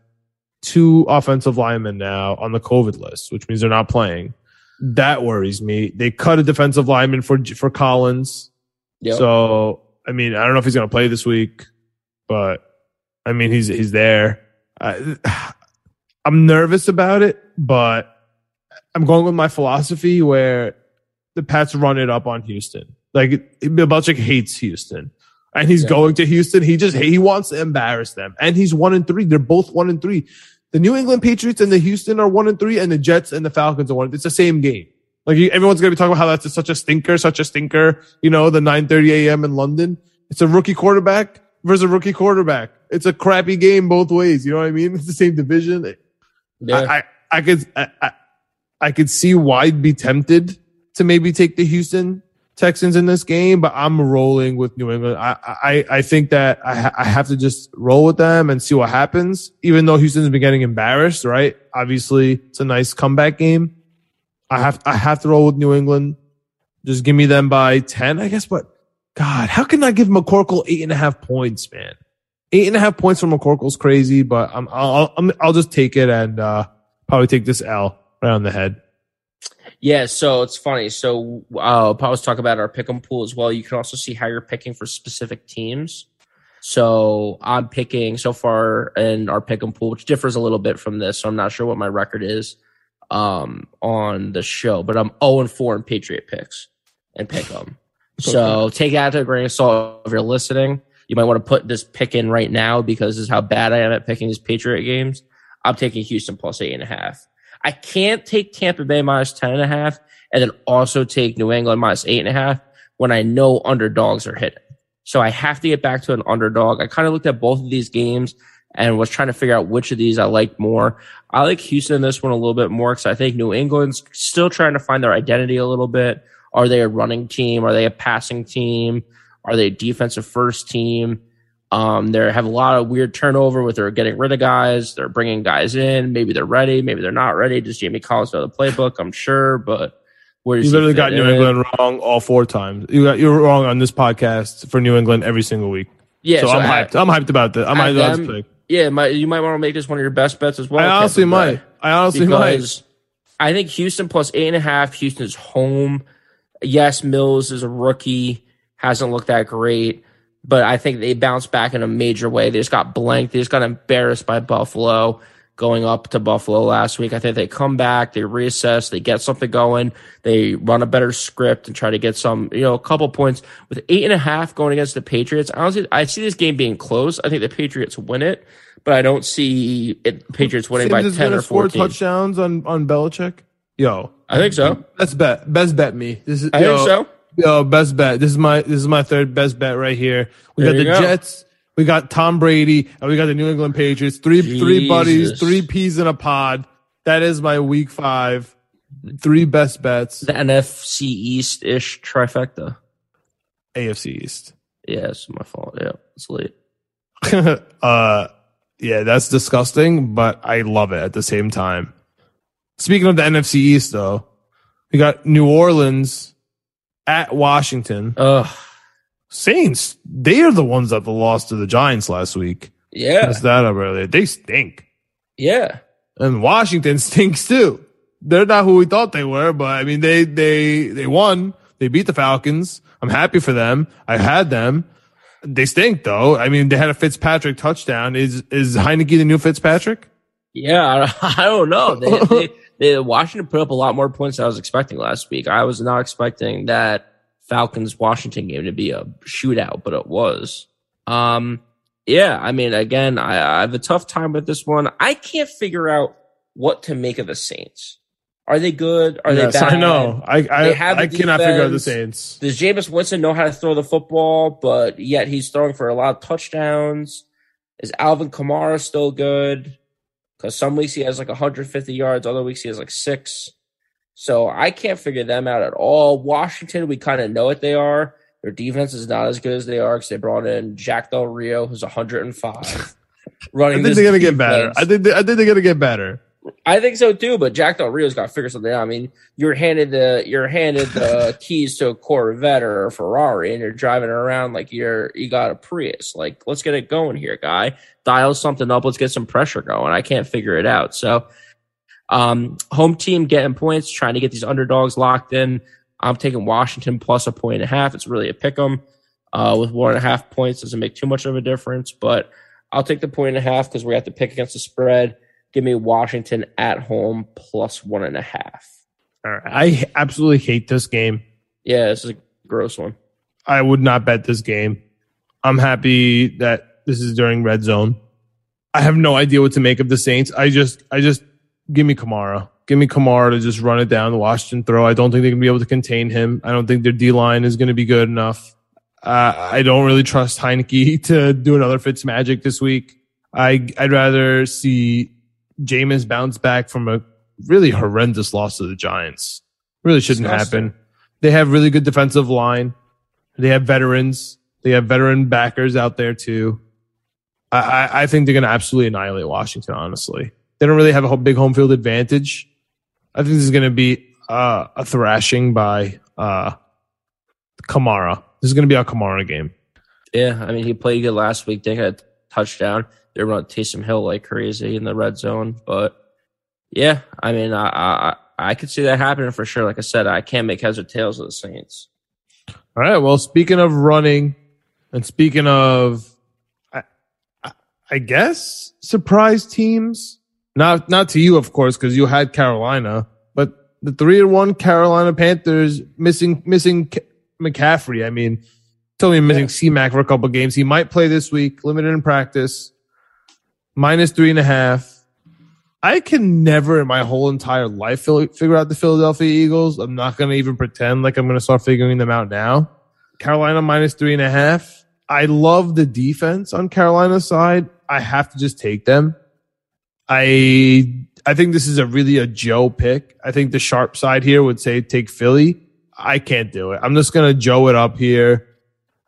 two offensive linemen now on the COVID list, which means they're not playing. That worries me. They cut a defensive lineman for Collins. Yep. So, I mean, I don't know if he's going to play this week, but I mean, he's there. I'm nervous about it, but I'm going with my philosophy where the Pats run it up on Houston. Like, Belichick hates Houston, and he's going to Houston. He wants to embarrass them, and he's 1-3. They're both 1-3. The New England Patriots and the Houston are 1-3, and the Jets and the Falcons are 1-3. It's the same game. Like, everyone's going to be talking about how that's such a stinker, you know, the 9:30 a.m. in London. It's a rookie quarterback versus a rookie quarterback. It's a crappy game both ways. You know what I mean? It's the same division. Yeah. I could see why I'd be tempted to maybe take the Houston Texans in this game, but I'm rolling with New England. I think that I have to just roll with them and see what happens, even though Houston's been getting embarrassed, right? Obviously, it's a nice comeback game. I have to roll with New England. Just give me them by 10, I guess. But God, how can I give McCorkle 8.5 points, man? 8.5 points from McCorkle's crazy, but I'll just take it and probably take this L right on the head. Yeah, so it's funny. So Paul was talking about our pick'em pool as well. You can also see how you're picking for specific teams. So I'm picking so far in our pick'em pool, which differs a little bit from this. So I'm not sure what my record is on the show, but I'm 0-4 in Patriot picks and pick'em. So take that to a grain of salt if you're listening. You might want to put this pick in right now because this is how bad I am at picking these Patriot games. I'm taking Houston plus 8.5. I can't take Tampa Bay minus 10.5 and then also take New England minus 8.5 when I know underdogs are hitting. So I have to get back to an underdog. I kind of looked at both of these games and was trying to figure out which of these I liked more. I like Houston in this one a little bit more because I think New England's still trying to find their identity a little bit. Are they a running team? Are they a passing team? Are they a defensive first team? They have a lot of weird turnover with they're getting rid of guys. They're bringing guys in. Maybe they're ready. Maybe they're not ready. Does Jamie Collins know the playbook? I'm sure, but where does you literally got New England wrong all 4 times. You're wrong on this podcast for New England every single week. Yeah, so I'm hyped. I'm hyped about this. I'm hyped about this play. Yeah, you might want to make this one of your best bets as well. I honestly might. I think Houston plus 8.5. Houston's home. Yes, Mills is a rookie. Hasn't looked that great. But I think they bounced back in a major way. They just got blanked. They just got embarrassed by Buffalo going up to Buffalo last week. I think they come back, they reassess, they get something going, they run a better script and try to get some, a couple points. With 8.5 going against the Patriots, honestly, I see this game being close. I think the Patriots win it, but I don't see Patriots winning by 10 or 14. Touchdowns on Belichick? Yo. I think so. Best bet me. I think so. Yo, best bet. This is my third best bet right here. We got the Jets, we got Tom Brady, and we got the New England Patriots. Three buddies, 3 peas in a pod. That is my week 5. 3 best bets. The NFC East ish trifecta. AFC East. Yeah, it's my fault. Yeah, it's late. Yeah, that's disgusting, but I love it at the same time. Speaking of the NFC East, though, we got New Orleans at Washington. Saints, they are the ones that lost to the Giants last week. Yeah. That's that up earlier. They stink. Yeah. And Washington stinks too. They're not who we thought they were, but I mean, they won. They beat the Falcons. I'm happy for them. I had them. They stink though. I mean, they had a Fitzpatrick touchdown. Is Heineke the new Fitzpatrick? Yeah. I don't know. Washington put up a lot more points than I was expecting last week. I was not expecting that Falcons-Washington game to be a shootout, but it was. I have a tough time with this one. I can't figure out what to make of the Saints. Are they good? Are they bad? I know. I cannot figure out the Saints. Does Jameis Winston know how to throw the football, but yet he's throwing for a lot of touchdowns? Is Alvin Kamara still good? Because some weeks he has like 150 yards, other weeks he has like 6. So I can't figure them out at all. Washington, we kind of know what they are. Their defense is not as good as they are because they brought in Jack Del Rio, who's 105. Running. I think they're going to get better. I think they're going to get better. I think so too, but Jack Del Rio's got to figure something out. I mean, you're handed the keys to a Corvette or a Ferrari, and you're driving around like you got a Prius. Like, let's get it going here, guy. Dial something up. Let's get some pressure going. I can't figure it out. So, home team getting points, trying to get these underdogs locked in. I'm taking Washington plus 1.5. It's really a pick 'em with 1.5 points. Doesn't make too much of a difference, but I'll take the 1.5 because we have to pick against the spread. Give me Washington at home plus 1.5. All right. I absolutely hate this game. Yeah, this is a gross one. I would not bet this game. I'm happy that this is during red zone. I have no idea what to make of the Saints. I just give me Kamara. Give me Kamara to just run it down, Washington throw. I don't think they're going to be able to contain him. I don't think their D-line is going to be good enough. I don't really trust Heineke to do another Fitz magic this week. I'd rather see Jameis bounce back from a really horrendous loss to the Giants. Really shouldn't happen. They have really good defensive line. They have veterans. They have veteran backers out there too. I think they're going to absolutely annihilate Washington, honestly. They don't really have a big home field advantage. I think this is going to be a thrashing by Kamara. This is going to be our Kamara game. Yeah, I mean, he played good last week. They had a touchdown. They were on Taysom Hill like crazy in the red zone. But, yeah, I mean, I could see that happening for sure. Like I said, I can't make heads or tails of the Saints. All right, well, speaking of running and speaking of, I guess, surprise teams, not to you, of course, because you had Carolina, but the 3-1 Carolina Panthers missing McCaffrey. I mean, totally missing C-Mac for a couple games. He might play this week, limited in practice, minus 3.5. I can never in my whole entire life figure out the Philadelphia Eagles. I'm not going to even pretend like I'm going to start figuring them out now. Carolina minus 3.5. I love the defense on Carolina's side. I have to just take them. I think this is a Joe pick. I think the sharp side here would say take Philly. I can't do it. I'm just going to Joe it up here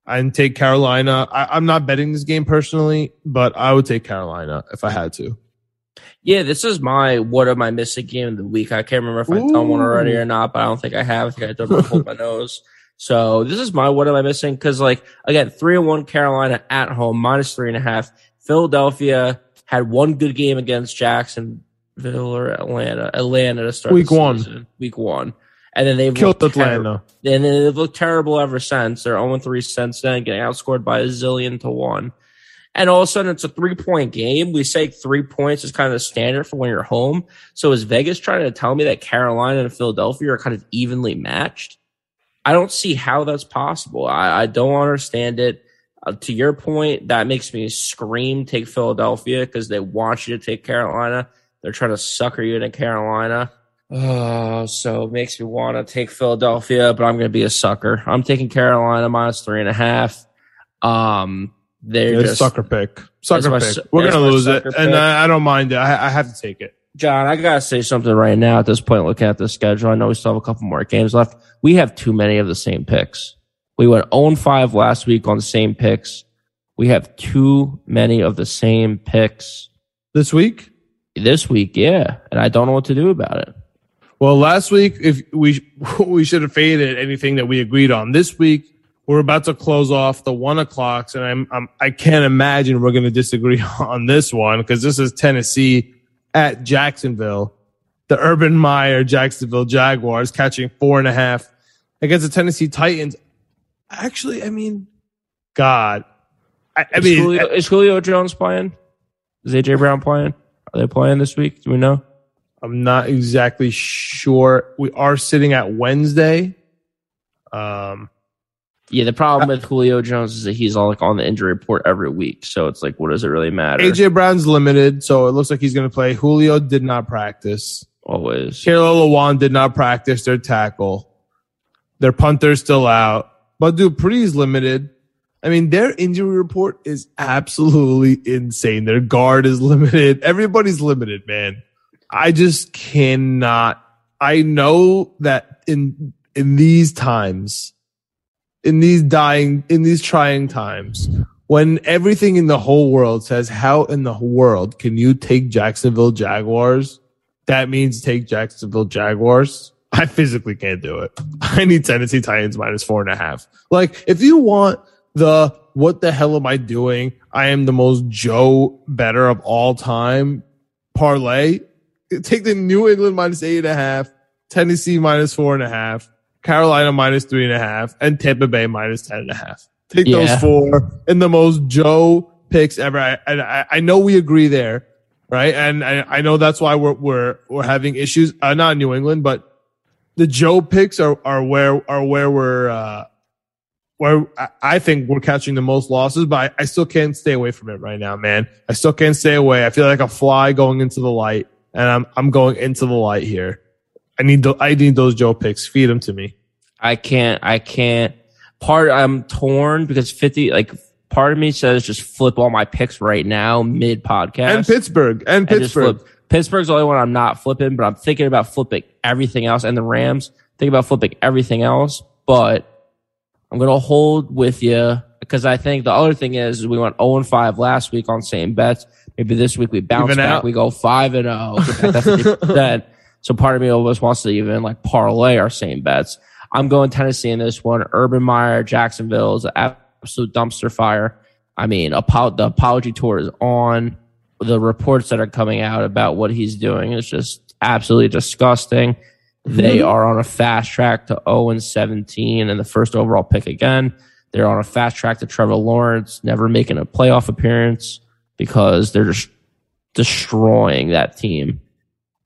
and take Carolina. I'm not betting this game personally, but I would take Carolina if I had to. Yeah, this is my what am I missing game of the week. I can't remember if I've done one already or not, but I don't think I have. I think I've done one with my nose. So this is my what am I missing? Because, like, again, 3-1 Carolina at home, minus 3.5. Philadelphia had one good game against Jacksonville or Atlanta to start Week one. And then they've killed Atlanta. And then they've looked terrible ever since. They're 0-3 since then, getting outscored by a zillion to 1. And all of a sudden, it's a 3-point game. We say 3 points is kind of standard for when you're home. So is Vegas trying to tell me that Carolina and Philadelphia are kind of evenly matched? I don't see how that's possible. I don't understand it. To your point, that makes me scream, take Philadelphia, because they want you to take Carolina. They're trying to sucker you into Carolina. So it makes me want to take Philadelphia, but I'm going to be a sucker. I'm taking Carolina minus 3.5. They're just sucker pick. Sucker pick. We're going to lose it, and I don't mind it. I have to take it. John, I got to say something right now at this point, looking at the schedule. I know we still have a couple more games left. We have too many of the same picks. We went 0-5 last week on the same picks. We have too many of the same picks. This week? This week, yeah. And I don't know what to do about it. Well, last week, if we should have faded anything that we agreed on. This week, we're about to close off the 1 o'clocks, and I can't imagine we're going to disagree on this one, because this is Tennessee at Jacksonville. The Urban Meyer Jacksonville Jaguars catching 4.5 against the Tennessee Titans. Actually, I mean, God. Is Julio Jones playing? Is A.J. Brown playing? Are they playing this week? Do we know? I'm not exactly sure. We are sitting at Wednesday. Yeah, the problem with Julio Jones is that he's all like on the injury report every week. So it's like, what does it really matter? AJ Brown's limited, so it looks like he's going to play. Julio did not practice. Always. Carol Lewan did not practice their tackle. Their punter's still out. But Dupree's limited. I mean, their injury report is absolutely insane. Their guard is limited. Everybody's limited, man. I just cannot. I know that in these times, in these trying times, when everything in the whole world says, how in the world can you take Jacksonville Jaguars? That means take Jacksonville Jaguars. I physically can't do it. I need Tennessee Titans minus 4.5. Like, if you want the, what the hell am I doing? I am the most Joe better of all time parlay. Take the New England minus 8.5, Tennessee minus 4.5, Carolina minus 3.5, and Tampa Bay minus 10.5. Take those four in the most Joe picks ever. I know we agree there, right? And I know that's why we're having issues. Not New England, but the Joe picks are where we're where I think we're catching the most losses. But I still can't stay away from it right now, man. I still can't stay away. I feel like a fly going into the light, and I'm going into the light here. I need those Joe picks. Feed them to me. I can't. I'm torn because part of me says just flip all my picks right now mid podcast. And Pittsburgh. Pittsburgh's the only one I'm not flipping, but I'm thinking about flipping everything else, and the Rams. Think about flipping everything else, but I'm going to hold with you because I think the other thing is we went 0-5 last week on same bets. Maybe this week we bounce even back. Out. We go 5-0. So part of me almost wants to even parlay our same bets. I'm going Tennessee in this one. Urban Meyer, Jacksonville is an absolute dumpster fire. I mean, the apology tour is on. The reports that are coming out about what he's doing is just absolutely disgusting. Mm-hmm. They are on a fast track to 0-17 and the first overall pick again. They're on a fast track to Trevor Lawrence never making a playoff appearance because they're just destroying that team.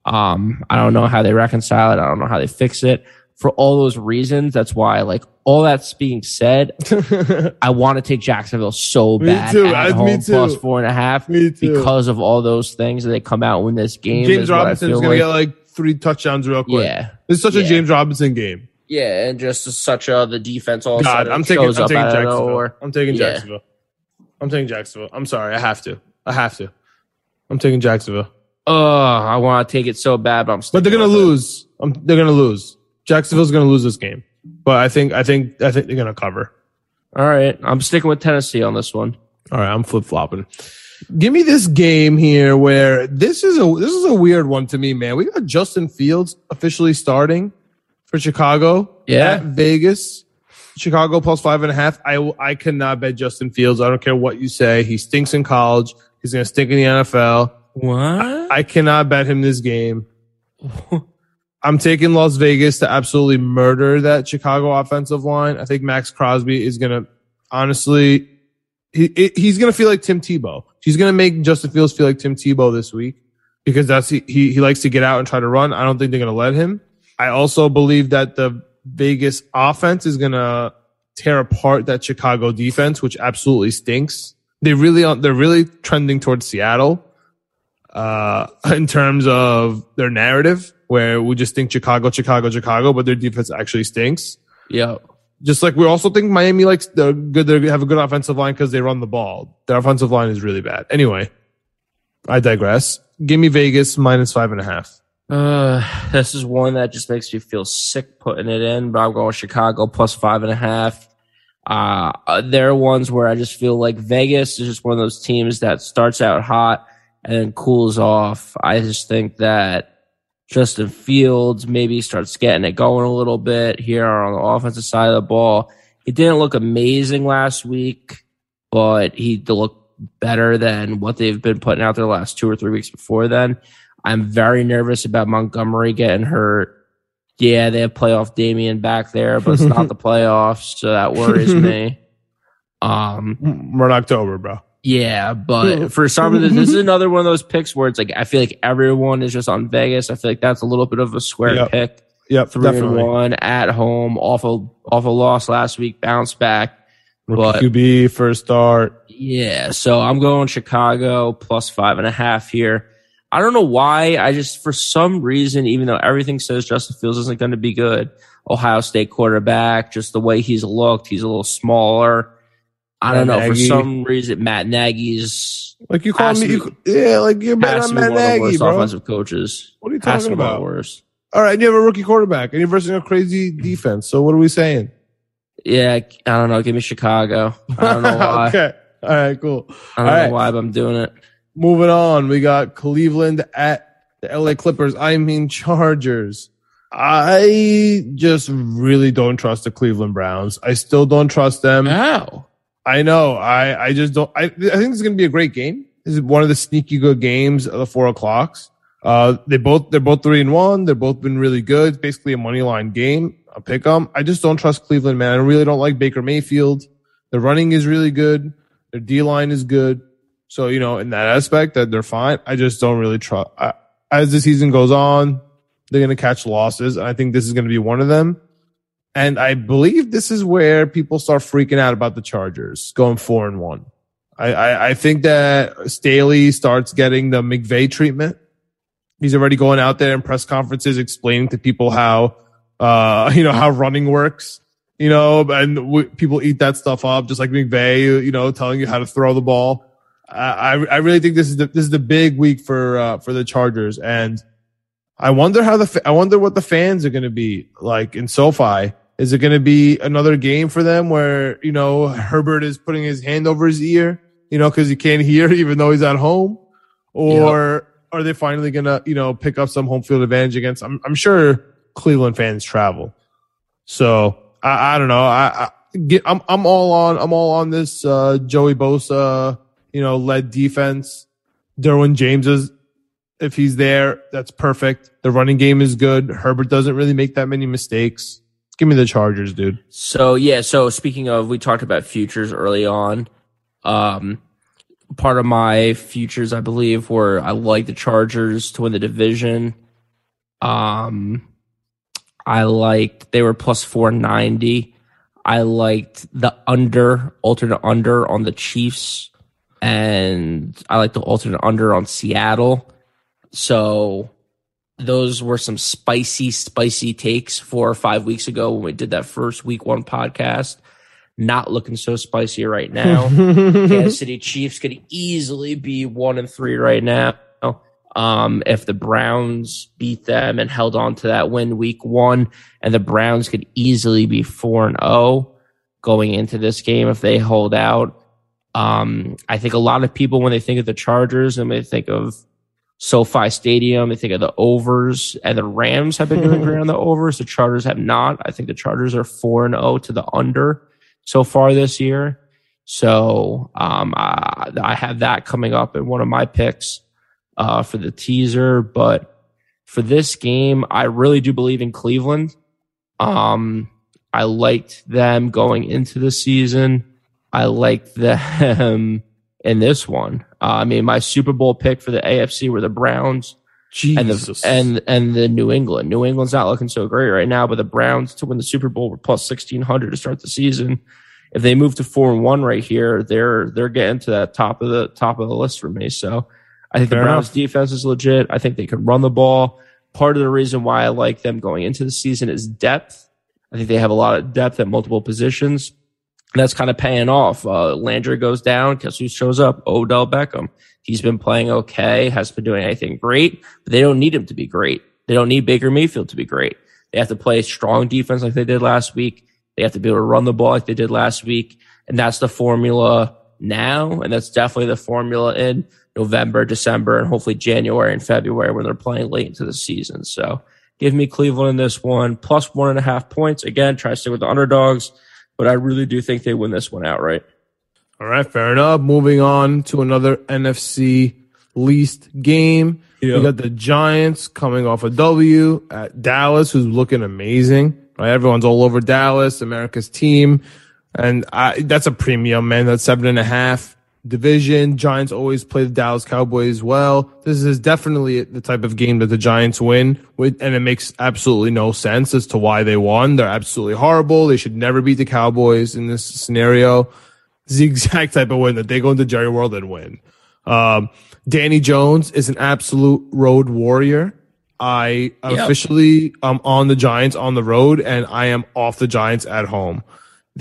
I don't know how they reconcile it. I don't know how they fix it. For all those reasons, that's why, all that's being said, I want to take Jacksonville so bad. Me too. At home, me too. Plus 4.5. Me too. Because of all those things that they come out and win this game. James Robinson's going to get 3 touchdowns real quick. Yeah. It's such a James Robinson game. Yeah, and just such the defense all God, I'm taking Jacksonville. I'm sorry. I have to. I'm taking Jacksonville. I want to take it so bad, but they're going to lose. They're going to lose. Jacksonville's going to lose this game, but I think they're going to cover. All right, I'm sticking with Tennessee on this one. All right, I'm flip-flopping. Give me this game here where this is a weird one to me, man. We got Justin Fields officially starting for Chicago. Yeah, at Vegas, Chicago plus 5.5. I cannot bet Justin Fields. I don't care what you say. He stinks in college. He's going to stink in the NFL. What? I cannot bet him this game. I'm taking Las Vegas to absolutely murder that Chicago offensive line. I think Maxx Crosby is going to, honestly, he's going to feel like Tim Tebow. He's going to make Justin Fields feel like Tim Tebow this week because he likes to get out and try to run. I don't think they're going to let him. I also believe that the Vegas offense is going to tear apart that Chicago defense, which absolutely stinks. They're really trending towards Seattle in terms of their narrative, where we just think Chicago, but their defense actually stinks. Yeah. Just like we also think Miami they have a good offensive line because they run the ball. Their offensive line is really bad. Anyway, I digress. Give me Vegas minus 5.5. This is one that just makes me feel sick putting it in, but I'm going Chicago plus 5.5. There are ones where I just feel like Vegas is just one of those teams that starts out hot and then cools off. I just think that Justin Fields maybe starts getting it going a little bit here on the offensive side of the ball. He didn't look amazing last week, but he looked better than what they've been putting out there the last 2 or 3 weeks before then. I'm very nervous about Montgomery getting hurt. Yeah, they have playoff Damian back there, but it's not the playoffs, so that worries me. We're in October, bro. Yeah, but for some of this is another one of those picks where it's I feel like everyone is just on Vegas. I feel like that's a little bit of a square pick. Yep, 3-1 at home, off a loss last week, bounce back. But QB first start. Yeah, so I'm going Chicago plus 5.5 here. I don't know why. I just, for some reason, even though everything says Justin Fields isn't going to be good, Ohio State quarterback, just the way he's looked, he's a little smaller. I don't know. Nagy. For some reason, Matt Nagy's you call me. You're mad at Matt Nagy, one of the worst offensive coaches. What are you talking about? All right, and you have a rookie quarterback, and you're versing a crazy defense. So what are we saying? Yeah, I don't know. Give me Chicago. I don't know why. Okay. All right. Cool. I don't know why, but I'm doing it. Moving on, we got Cleveland at the LA Clippers. Chargers. I just really don't trust the Cleveland Browns. I still don't trust them. How? I know. I just don't. I think this is going to be a great game. This is one of the sneaky good games of the 4 o'clocks. They're both 3-1. They've both been really good. It's basically a money line game. I'll pick them. I just don't trust Cleveland, man. I really don't like Baker Mayfield. Their running is really good. Their D line is good. So, you know, in that aspect that they're fine. I just don't really trust. As the season goes on, they're going to catch losses. And I think this is going to be one of them. And I believe this is where people start freaking out about the Chargers going 4-1. I think that Staley starts getting the McVay treatment. He's already going out there in press conferences explaining to people how, how running works, you know, and people eat that stuff up, just like McVay, you know, telling you how to throw the ball. I really think this is the big week for the Chargers. And I wonder I wonder what the fans are going to be like in SoFi. Is it going to be another game for them where, you know, Herbert is putting his hand over his ear, you know, cause he can't hear even though he's at home? Or are they finally going to, you know, pick up some home field advantage against, I'm sure Cleveland fans travel. So I don't know. I'm all on this, Joey Bosa, you know, led defense. Derwin James is, if he's there, that's perfect. The running game is good. Herbert doesn't really make that many mistakes. Give me the Chargers, dude. So speaking of, we talked about futures early on. Part of my futures, I believe, were I like the Chargers to win the division. I liked they were plus 490. I liked the alternate under on the Chiefs, and I liked the alternate under on Seattle. So those were some spicy takes 4 or 5 weeks ago when we did that first week one podcast. Not looking so spicy right now. Kansas City Chiefs could easily be 1-3 right now. If the Browns beat them and held on to that win week one, and the Browns could easily be 4-0 going into this game if they hold out. I think a lot of people, when they think of the Chargers and they think of SoFi Stadium, I think of the overs, and the Rams have been doing great on the overs. The Chargers have not. I think the Chargers are 4-0 to the under so far this year. So I have that coming up in one of my picks for the teaser. But for this game, I really do believe in Cleveland. I liked them going into the season. I liked them in this one. I mean, my Super Bowl pick for the AFC were the Browns and the New England. New England's not looking so great right now, but the Browns to win the Super Bowl were plus 1,600 to start the season. If they move to 4-1 right here, they're getting to that top of the list for me. So I think the Browns defense is legit. I think they could run the ball. Part of the reason why I like them going into the season is depth. I think they have a lot of depth at multiple positions. That's kind of paying off. Landry goes down. Guess who shows up? Odell Beckham. He's been playing okay, hasn't been doing anything great, but they don't need him to be great. They don't need Baker Mayfield to be great. They have to play strong defense like they did last week. They have to be able to run the ball like they did last week. And that's the formula now. And that's definitely the formula in November, December, and hopefully January and February when they're playing late into the season. So give me Cleveland in this one, plus 1.5 points. Again, try to stick with the underdogs. But I really do think they win this one outright. All right, fair enough. Moving on to another NFC least game. Yep. We got the Giants coming off a W at Dallas, who's looking amazing. Right, everyone's all over Dallas, America's team. And that's a premium, man. That's 7.5 division. Giants always play the Dallas Cowboys well. This is definitely the type of game that the Giants win with, and it makes absolutely no sense as to why they won. They're absolutely horrible. They should never beat the Cowboys in this scenario. It's the exact type of win that they go into Jerry World and win. Danny Jones is an absolute road warrior. Officially am on the Giants on the road, and I am off the Giants at home.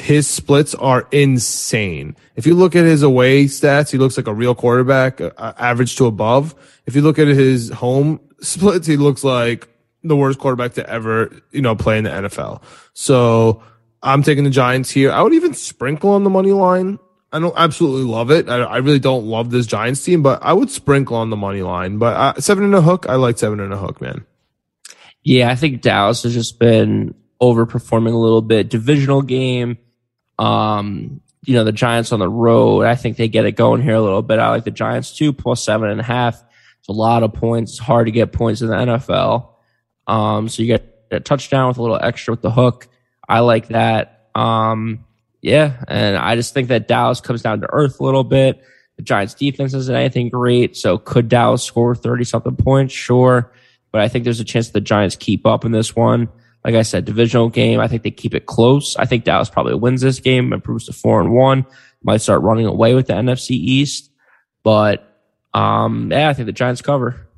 His splits are insane. If you look at his away stats, he looks like a real quarterback, average to above. If you look at his home splits, he looks like the worst quarterback to ever, you know, play in the NFL. So I'm taking the Giants here. I would even sprinkle on the money line. I don't absolutely love it. I really don't love this Giants team, but I would sprinkle on the money line. But 7.5, I like 7.5, man. Yeah, I think Dallas has just been overperforming a little bit. Divisional game. You know, the Giants on the road, I think they get it going here a little bit. I like the Giants too, plus 7.5. It's a lot of points. It's hard to get points in the NFL. So you get a touchdown with a little extra with the hook. I like that. And I just think that Dallas comes down to earth a little bit. The Giants defense isn't anything great. So could Dallas score 30 something points? Sure. But I think there's a chance the Giants keep up in this one. Like I said, divisional game. I think they keep it close. I think Dallas probably wins this game, improves to 4-1, might start running away with the NFC East. But, yeah, I think the Giants cover.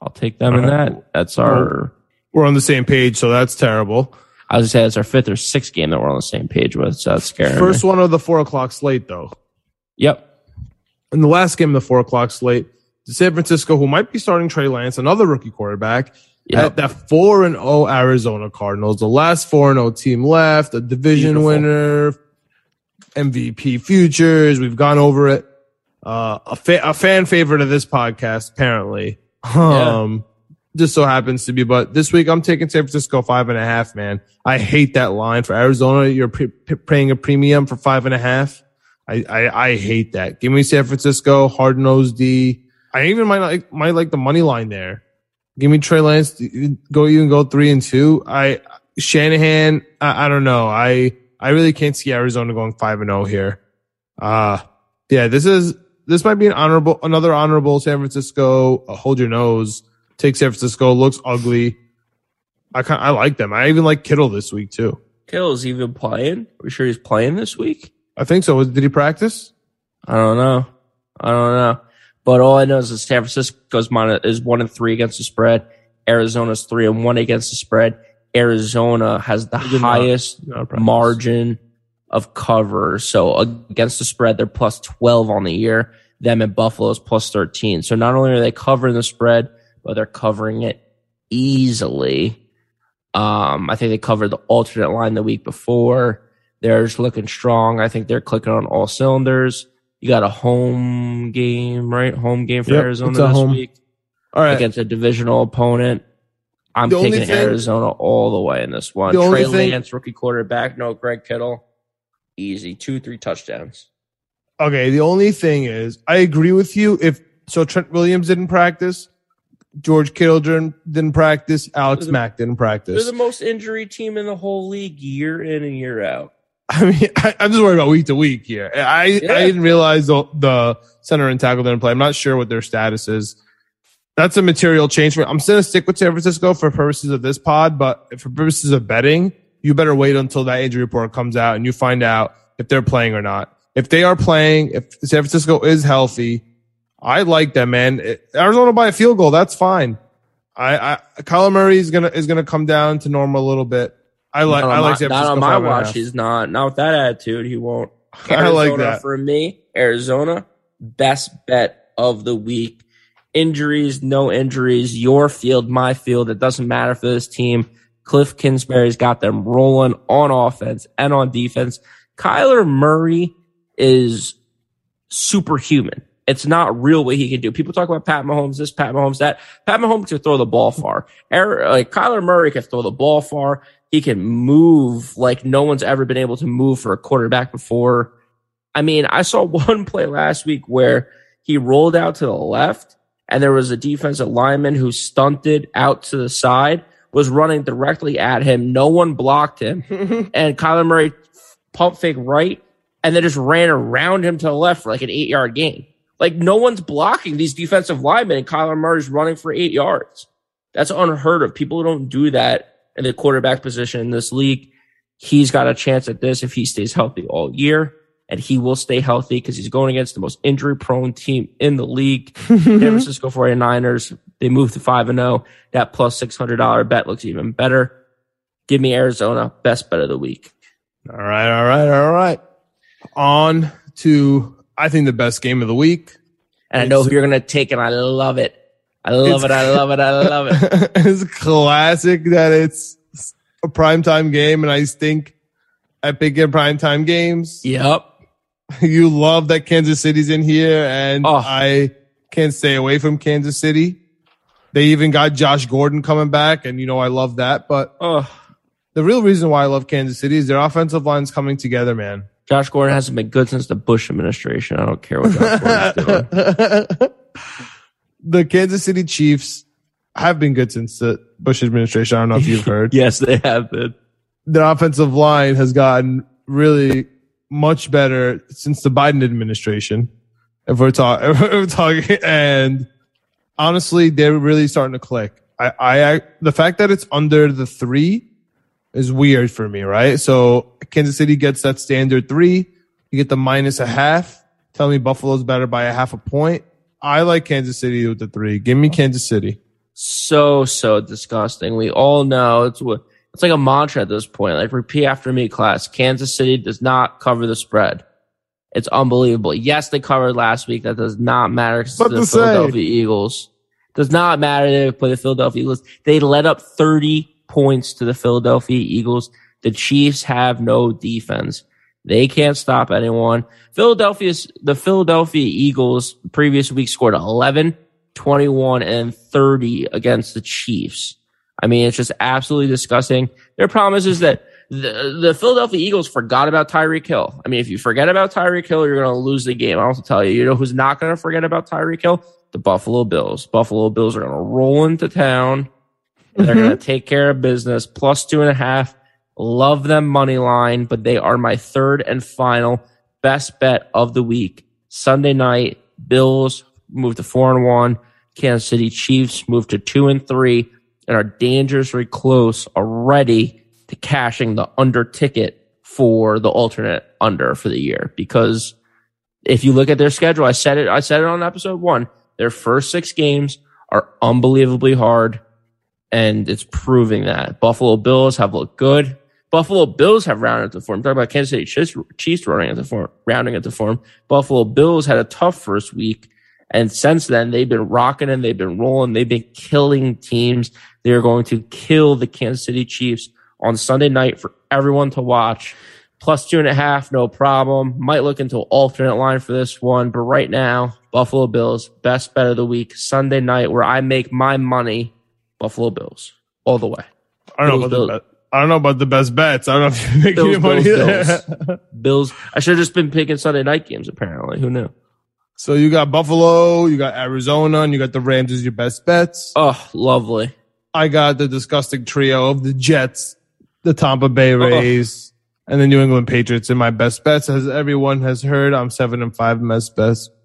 I'll take them in that. That's our. We're on the same page, so that's terrible. I was going to say, that's our fifth or sixth game that we're on the same page with, so that's scary. First one of the 4 o'clock slate, though. Yep. And the last game of the 4 o'clock slate, San Francisco, who might be starting Trey Lance, another rookie quarterback, at that 4-0 Arizona Cardinals, the last 4-0 team left, a division winner, MVP futures. We've gone over it. A fan favorite of this podcast, apparently. Just so happens to be, but this week I'm taking San Francisco 5.5, man. I hate that line for Arizona. You're paying a premium for 5.5. I hate that. Give me San Francisco, hard-nosed D. I even might like the money line there. Give me Trey Lance. Go 3-2. Shanahan. I don't know. I really can't see Arizona going 5-0 here. Yeah. This might be another honorable San Francisco. Hold your nose. Take San Francisco. Looks ugly. I like them. I even like Kittle this week too. Kittle's even playing. Are we sure he's playing this week? I think so. Did he practice? I don't know. But all I know is that San Francisco's is 1-3 against the spread. Arizona's 3-1 against the spread. Arizona has the highest margin of cover. So against the spread, they're plus 12 on the year. Them and Buffalo's plus 13. So not only are they covering the spread, but they're covering it easily. I think they covered the alternate line the week before. They're just looking strong. I think they're clicking on all cylinders. You got a home game, right? Home game for Arizona this week. All right. Against a divisional opponent. I'm taking Arizona all the way in this one. Trey Lance, rookie quarterback. No, Greg Kittle. Easy. 2-3 touchdowns. Okay. The only thing is, I agree with you. So Trent Williams didn't practice. George Kittle didn't practice. Alex Mack didn't practice. They're the most injury team in the whole league year in and year out. I mean, I'm just worried about week to week here. I didn't realize the center and tackle didn't play. I'm not sure what their status is. That's a material change for me. I'm still going to stick with San Francisco for purposes of this pod, but for purposes of betting, you better wait until that injury report comes out and you find out if they're playing or not. If they are playing, if San Francisco is healthy, I like them, man. Arizona by a field goal, that's fine. Kyler Murray is gonna come down to normal a little bit. I like San Francisco. Not on my watch, he's not. Not with that attitude, he won't. Arizona, I like that. For me, Arizona, best bet of the week. Injuries, no injuries, your field, my field. It doesn't matter for this team. Cliff Kingsbury's got them rolling on offense and on defense. Kyler Murray is superhuman. It's not real what he can do. People talk about Pat Mahomes this, Pat Mahomes that. Pat Mahomes can throw the ball far. Kyler Murray can throw the ball far. He can move like no one's ever been able to move for a quarterback before. I mean, I saw one play last week where he rolled out to the left and there was a defensive lineman who stunted out to the side, was running directly at him. No one blocked him. And Kyler Murray pump fake right and then just ran around him to the left for like an 8-yard gain. Like no one's blocking these defensive linemen and Kyler Murray's running for 8 yards. That's unheard of. People don't do that. In the quarterback position in this league, he's got a chance at this if he stays healthy all year, and he will stay healthy because he's going against the most injury-prone team in the league. San Francisco 49ers, they move to 5-0. That plus $600 bet looks even better. Give me Arizona, best bet of the week. All right. On to, I think, the best game of the week. And I know who you're going to take, and I love it. I love it. It's classic that it's a primetime game, and I stink at picking primetime games. Yep. You love that Kansas City's in here, and I can't stay away from Kansas City. They even got Josh Gordon coming back, and, you know, I love that. But the real reason why I love Kansas City is their offensive line's coming together, man. Josh Gordon hasn't been good since the Bush administration. I don't care what Josh Gordon's doing. The Kansas City Chiefs have been good since the Bush administration. I don't know if you've heard. Yes, they have been. Their offensive line has gotten really much better since the Biden administration. If we're talking, and honestly, they're really starting to click. The fact that it's under the 3 is weird for me, right? So Kansas City gets that standard 3. You get the -0.5. Tell me Buffalo's better by a 0.5 point. I like Kansas City with the 3. Give me Kansas City. So disgusting. We all know it's like a mantra at this point. Like, repeat after me, class. Kansas City does not cover the spread. It's unbelievable. Yes, they covered last week. That does not matter to the Philadelphia Eagles. Does not matter. They play the Philadelphia Eagles. They led up 30 points to the Philadelphia Eagles. The Chiefs have no defense. They can't stop anyone. The Philadelphia Eagles previous week scored 11, 21, and 30 against the Chiefs. I mean, it's just absolutely disgusting. Their promise is that the Philadelphia Eagles forgot about Tyreek Hill. I mean, if you forget about Tyreek Hill, you're going to lose the game. I don't have to tell you. You know who's not going to forget about Tyreek Hill? The Buffalo Bills. Buffalo Bills are going to roll into town. They're going to take care of business. +2.5. Love them money line, but they are my third and final best bet of the week. Sunday night, Bills move to 4-1. Kansas City Chiefs move to 2-3 and are dangerously close already to cashing the under ticket for the alternate under for the year. Because if you look at their schedule, I said it on episode 1. Their first 6 games are unbelievably hard, and it's proving that. Buffalo Bills have looked good. Buffalo Bills have rounded up the form. Talking about Kansas City Chiefs rounding up the form. Buffalo Bills had a tough first week, and since then they've been rocking and they've been rolling. They've been killing teams. They're going to kill the Kansas City Chiefs on Sunday night for everyone to watch. +2.5, no problem. Might look into alternate line for this one, but right now, Buffalo Bills, best bet of the week, Sunday night, where I make my money. Buffalo Bills, all the way. I don't know about the best bets. I don't know if you make any money there. Bills. I should have just been picking Sunday night games, apparently. Who knew? So you got Buffalo, you got Arizona, and you got the Rams as your best bets. Oh, lovely. I got the disgusting trio of the Jets, the Tampa Bay Rays, and the New England Patriots in my best bets. As everyone has heard, I'm 7-5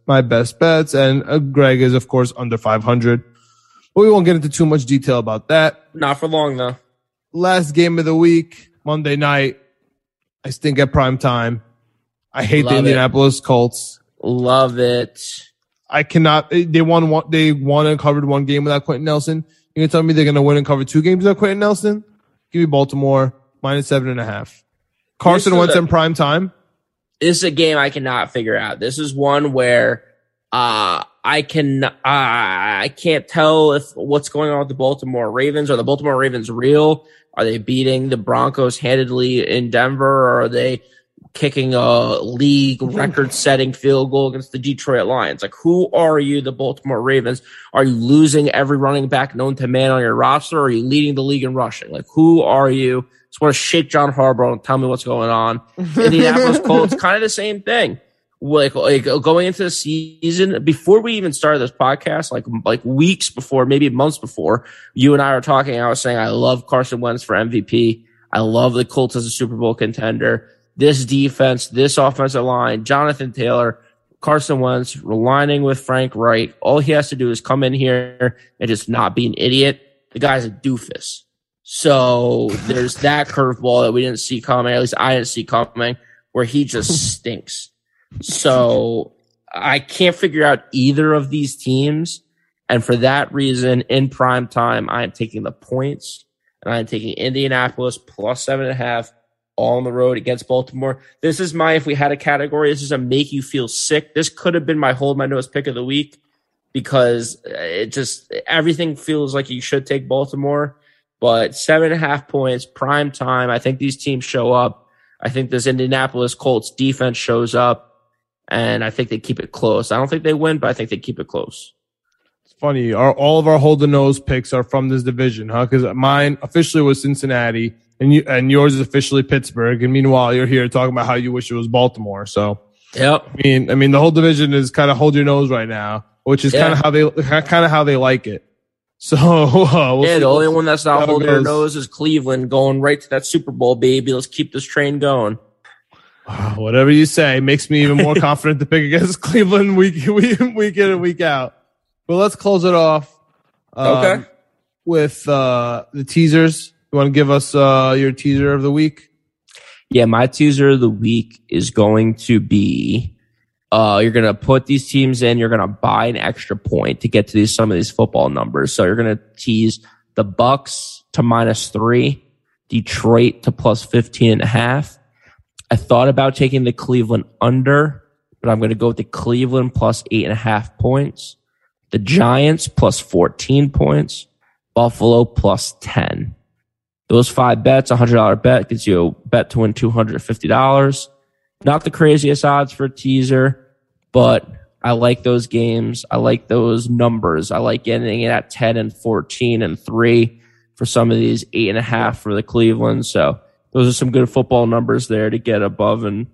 my best bets, and Greg is, of course, under 500. But we won't get into too much detail about that. Not for long, though. Last game of the week, Monday night. I stink at prime time. I hate the Indianapolis Colts. Love it. I cannot. They won and covered one game without Quentin Nelson. You're going to tell me they're going to win and cover 2 games without Quentin Nelson? Give me Baltimore, -7.5. Carson Wentz in prime time. This is a game I cannot figure out. This is one where I can't tell if what's going on with the Baltimore Ravens. Are the Baltimore Ravens real? Are they beating the Broncos handedly in Denver? Or are they kicking a league record-setting field goal against the Detroit Lions? Like, who are you, the Baltimore Ravens? Are you losing every running back known to man on your roster? Or are you leading the league in rushing? Like, who are you? Just want to shake John Harbaugh and tell me what's going on. Indianapolis Colts, kind of the same thing. Like going into the season, before we even started this podcast, like weeks before, maybe months before, you and I were talking. I was saying I love Carson Wentz for MVP. I love the Colts as a Super Bowl contender. This defense, this offensive line, Jonathan Taylor, Carson Wentz, aligning with Frank Reich. All he has to do is come in here and just not be an idiot. The guy's a doofus. So there's that curveball that we didn't see coming. At least I didn't see coming, where he just stinks. So I can't figure out either of these teams. And for that reason, in prime time, I am taking the points, and I'm taking Indianapolis +7.5 on the road against Baltimore. This is if we had a category, this is a make you feel sick. This could have been my hold my nose pick of the week, because it just, everything feels like you should take Baltimore, but 7.5 points, prime time. I think these teams show up. I think this Indianapolis Colts defense shows up, and I think they keep it close. I don't think they win, but I think they keep it close. It's funny. All of our hold-the-nose picks are from this division, huh? Because mine officially was Cincinnati, and yours is officially Pittsburgh. And meanwhile, you're here talking about how you wish it was Baltimore. So, yep. I mean, the whole division is kind of hold your nose right now, which is kind of how they like it. So the only one that's not holding their nose is Cleveland, going right to that Super Bowl, baby. Let's keep this train going. Whatever you say makes me even more confident to pick against Cleveland week in and week out. But let's close it off with the teasers. You want to give us your teaser of the week? Yeah, my teaser of the week is going to be you're going to put these teams in. You're going to buy an extra point to get to these, some of these football numbers. So you're going to tease the Bucks to -3, Detroit to +15.5. I thought about taking the Cleveland under, but I'm going to go with the Cleveland +8.5 points. The Giants +14 points. Buffalo +10. Those five bets, $100 bet gets you a bet to win $250. Not the craziest odds for a teaser, but I like those games. I like those numbers. I like getting it at 10 and 14 and 3 for some of these 8.5 for the Cleveland. So those are some good football numbers there to get above and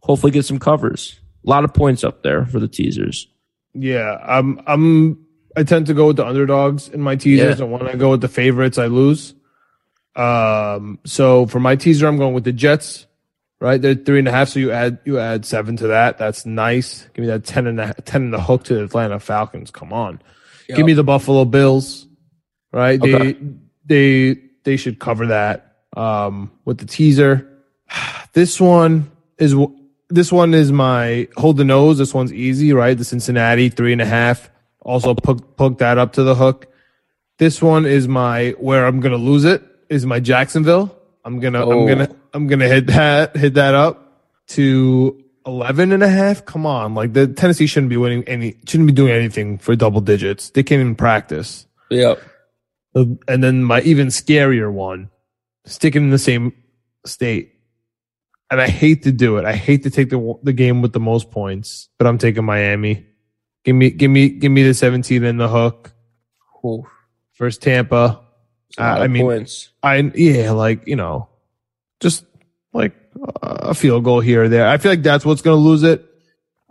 hopefully get some covers. A lot of points up there for the teasers. Yeah, I tend to go with the underdogs in my teasers, and when I go with the favorites, I lose. So for my teaser, I'm going with the Jets. Right, they're 3.5, so you add 7 to that. That's nice. Give me that 10 and the hook to the Atlanta Falcons. Come on, give me the Buffalo Bills. Right, they should cover that with the teaser. This one is my hold the nose. This one's easy, right? The Cincinnati 3.5. Also poke that up to the hook. This one is my where I'm gonna lose it is my Jacksonville. I'm gonna hit that up to 11.5. Come on, like the Tennessee shouldn't be doing anything for double digits. They can't even practice. Yeah. And then my even scarier one, sticking in the same state, and I hate to do it. I hate to take the game with the most points, but I'm taking Miami. Give me the 17 and the hook. Ooh. First Tampa. Points. Just like a field goal here or there. I feel like that's what's going to lose it.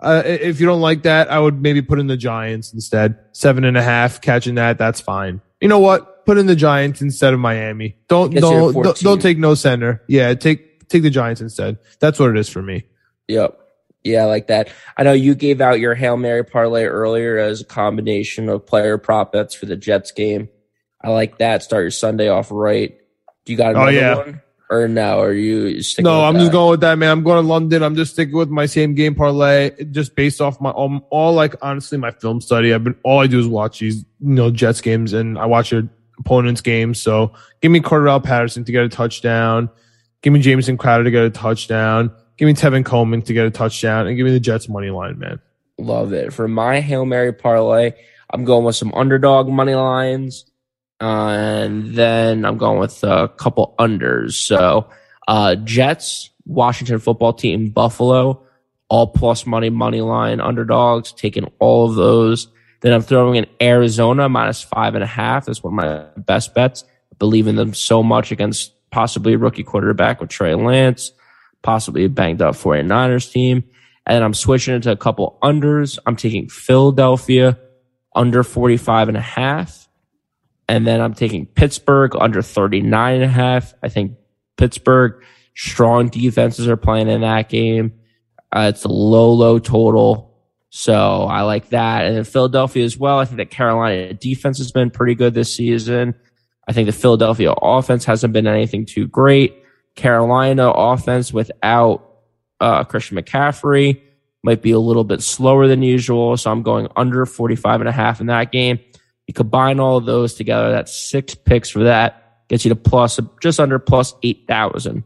If you don't like that, I would maybe put in the Giants instead. 7.5, catching that, that's fine. You know what? Put in the Giants instead of Miami. Don't take no center. Yeah, take the Giants instead. That's what it is for me. Yep. Yeah, I like that. I know you gave out your Hail Mary parlay earlier as a combination of player prop bets for the Jets game. I like that. Start your Sunday off right. Do you got another one? Or no? Are you sticking with that? No, I'm just going with that, man. I'm going to London. I'm just sticking with my same game parlay, just based off my honestly my film study. All I do is watch these Jets games, and I watch your opponent's games. So give me Cordarrelle Patterson to get a touchdown. Give me Jameson Crowder to get a touchdown. Give me Tevin Coleman to get a touchdown, and give me the Jets money line, man. Love it. For my Hail Mary parlay, I'm going with some underdog money lines. And then I'm going with a couple unders. So Jets, Washington football team, Buffalo, all plus money line, underdogs, taking all of those. Then I'm throwing in Arizona -5.5. That's one of my best bets. I believe in them so much against possibly a rookie quarterback with Trey Lance, possibly a banged up 49ers team. And I'm switching into a couple unders. I'm taking Philadelphia under 45.5. And then I'm taking Pittsburgh under 39.5. I think Pittsburgh, strong defenses are playing in that game. It's a low total. So I like that. And then Philadelphia as well. I think that Carolina defense has been pretty good this season. I think the Philadelphia offense hasn't been anything too great. Carolina offense without Christian McCaffrey might be a little bit slower than usual. So I'm going under 45.5 in that game. You combine all of those together, that's 6 picks for that. Gets you to just under plus 8,000.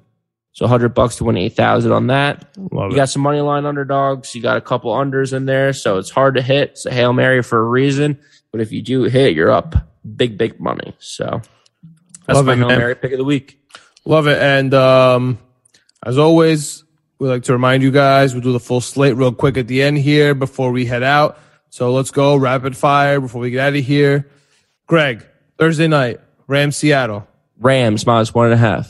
So $100 to win 8,000 on that. Love you it. Got some money line underdogs. You got a couple unders in there. So it's hard to hit. It's a Hail Mary for a reason. But if you do hit, you're up big money. So that's my Hail Mary pick of the week. Love it. And as always, we like to remind you guys, we'll do the full slate real quick at the end here before we head out. So let's go rapid fire before we get out of here. Greg, Thursday night, Rams, Seattle. Rams -1.5.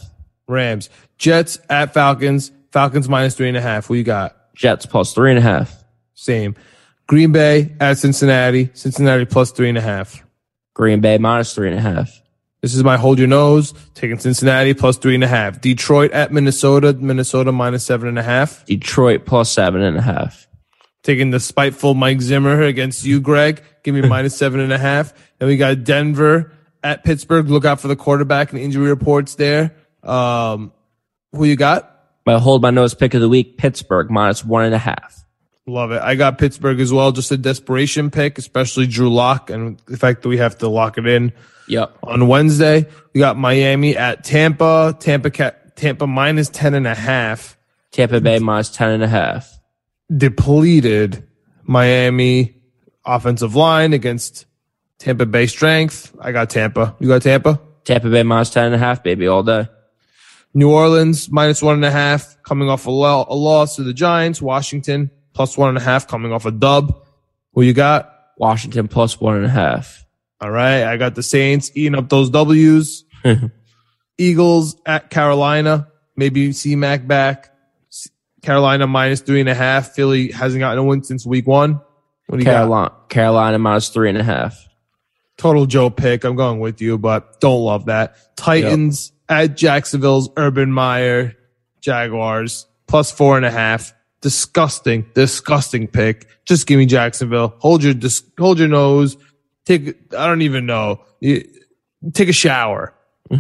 Rams. Jets at Falcons. Falcons -3.5. What you got? Jets +3.5. Same. Green Bay at Cincinnati. Cincinnati +3.5. Green Bay -3.5. This is my hold your nose, taking Cincinnati plus 3.5. Detroit at Minnesota, Minnesota minus 7.5. Detroit plus 7.5. Taking the spiteful Mike Zimmer against you, Greg. Give me minus 7.5. Then we got Denver at Pittsburgh. Look out for the quarterback and injury reports there. Who you got? My hold my nose pick of the week, Pittsburgh minus 1.5. Love it. I got Pittsburgh as well. Just a desperation pick, especially Drew Locke and the fact that we have to lock it in. Yep. On Wednesday, we got Miami at Tampa. Tampa minus 10.5. Tampa Bay minus 10.5. Depleted Miami offensive line against Tampa Bay strength. I got Tampa. You got Tampa? Tampa Bay minus 10.5, baby, all day. New Orleans minus 1.5, coming off a loss to the Giants. Washington plus 1.5, coming off a dub. Who you got? Washington plus 1.5. All right. I got the Saints eating up those W's. Eagles at Carolina. Maybe C-Mac back. Carolina minus 3.5. Philly hasn't gotten a win since week one. What do you got? Carolina minus 3.5. Total Joe pick. I'm going with you, but don't love that. Titans at Jacksonville's Urban Meyer. Jaguars plus 4.5. Disgusting pick. Just give me Jacksonville. Hold your nose. Take a shower.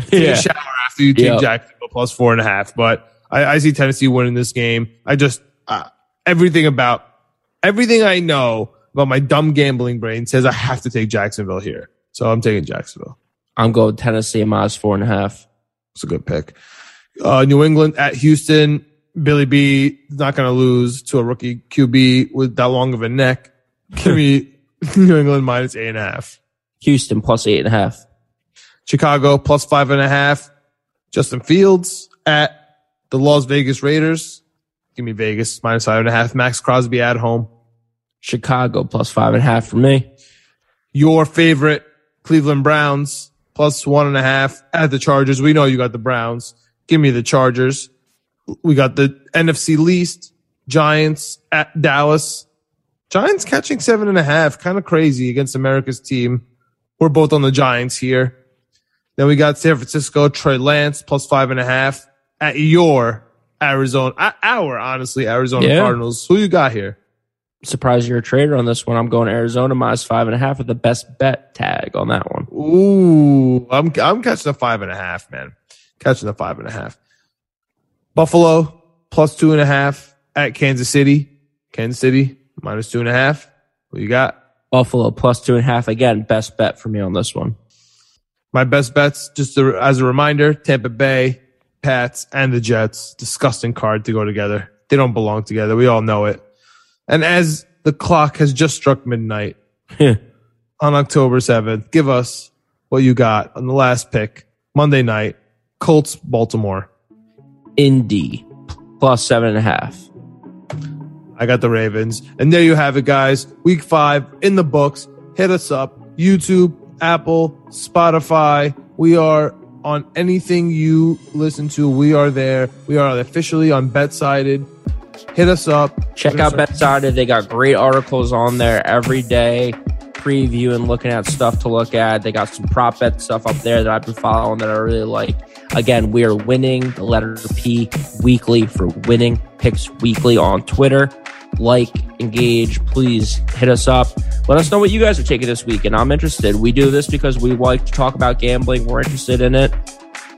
Take a shower after you take Jacksonville plus 4.5. But I see Tennessee winning this game. I just everything I know about my dumb gambling brain says I have to take Jacksonville here. So I'm taking Jacksonville. I'm going Tennessee minus 4.5. It's a good pick. New England at Houston. Billy B is not going to lose to a rookie QB with that long of a neck. Give me New England minus 8.5. Houston plus 8.5. Chicago plus 5.5. Justin Fields at the Las Vegas Raiders. Give me Vegas minus 5.5. Maxx Crosby at home. Chicago plus 5.5 for me. Your favorite Cleveland Browns plus 1.5 at the Chargers. We know you got the Browns. Give me the Chargers. We got the NFC least, Giants at Dallas. Giants catching 7.5, kind of crazy against America's team. We're both on the Giants here. Then we got San Francisco, Trey Lance, plus 5.5 at your Arizona Cardinals. Who you got here? Surprised you're a trader on this one. I'm going Arizona minus 5.5 with the best bet tag on that one. Ooh, I'm catching a 5.5, man. Catching a 5.5. Buffalo plus 2.5 at Kansas City. Kansas City minus 2.5. What you got? Buffalo plus 2.5. Again, best bet for me on this one. My best bets, just as a reminder, Tampa Bay, Pats, and the Jets. Disgusting card to go together. They don't belong together. We all know it. And as the clock has just struck midnight on October 7th, give us what you got on the last pick, Monday night, Colts, Baltimore. Indy plus 7.5. I got the Ravens. And there you have it, guys. Week 5 in the books. Hit us up. YouTube, Apple, Spotify. We are on anything you listen to. We are there. We are officially on BetSided. Hit us up. Check out BetSided. They got great articles on there every day. Preview and looking at stuff to look at. They got some prop bet stuff up there that I've been following that I really like. Again, we are winning the letter P weekly for winning picks weekly on Twitter. Like, engage, please hit us up. Let us know what you guys are taking this week, and I'm interested. We do this because we like to talk about gambling. We're interested in it.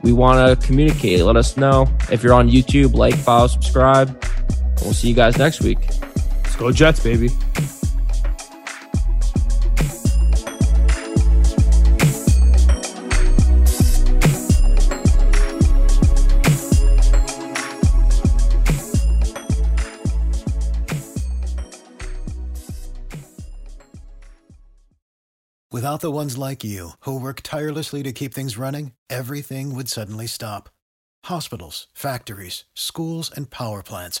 We want to communicate. Let us know. If you're on YouTube, like, follow, subscribe. We'll see you guys next week. Let's go Jets, baby. Without the ones like you, who work tirelessly to keep things running, everything would suddenly stop. Hospitals, factories, schools, and power plants,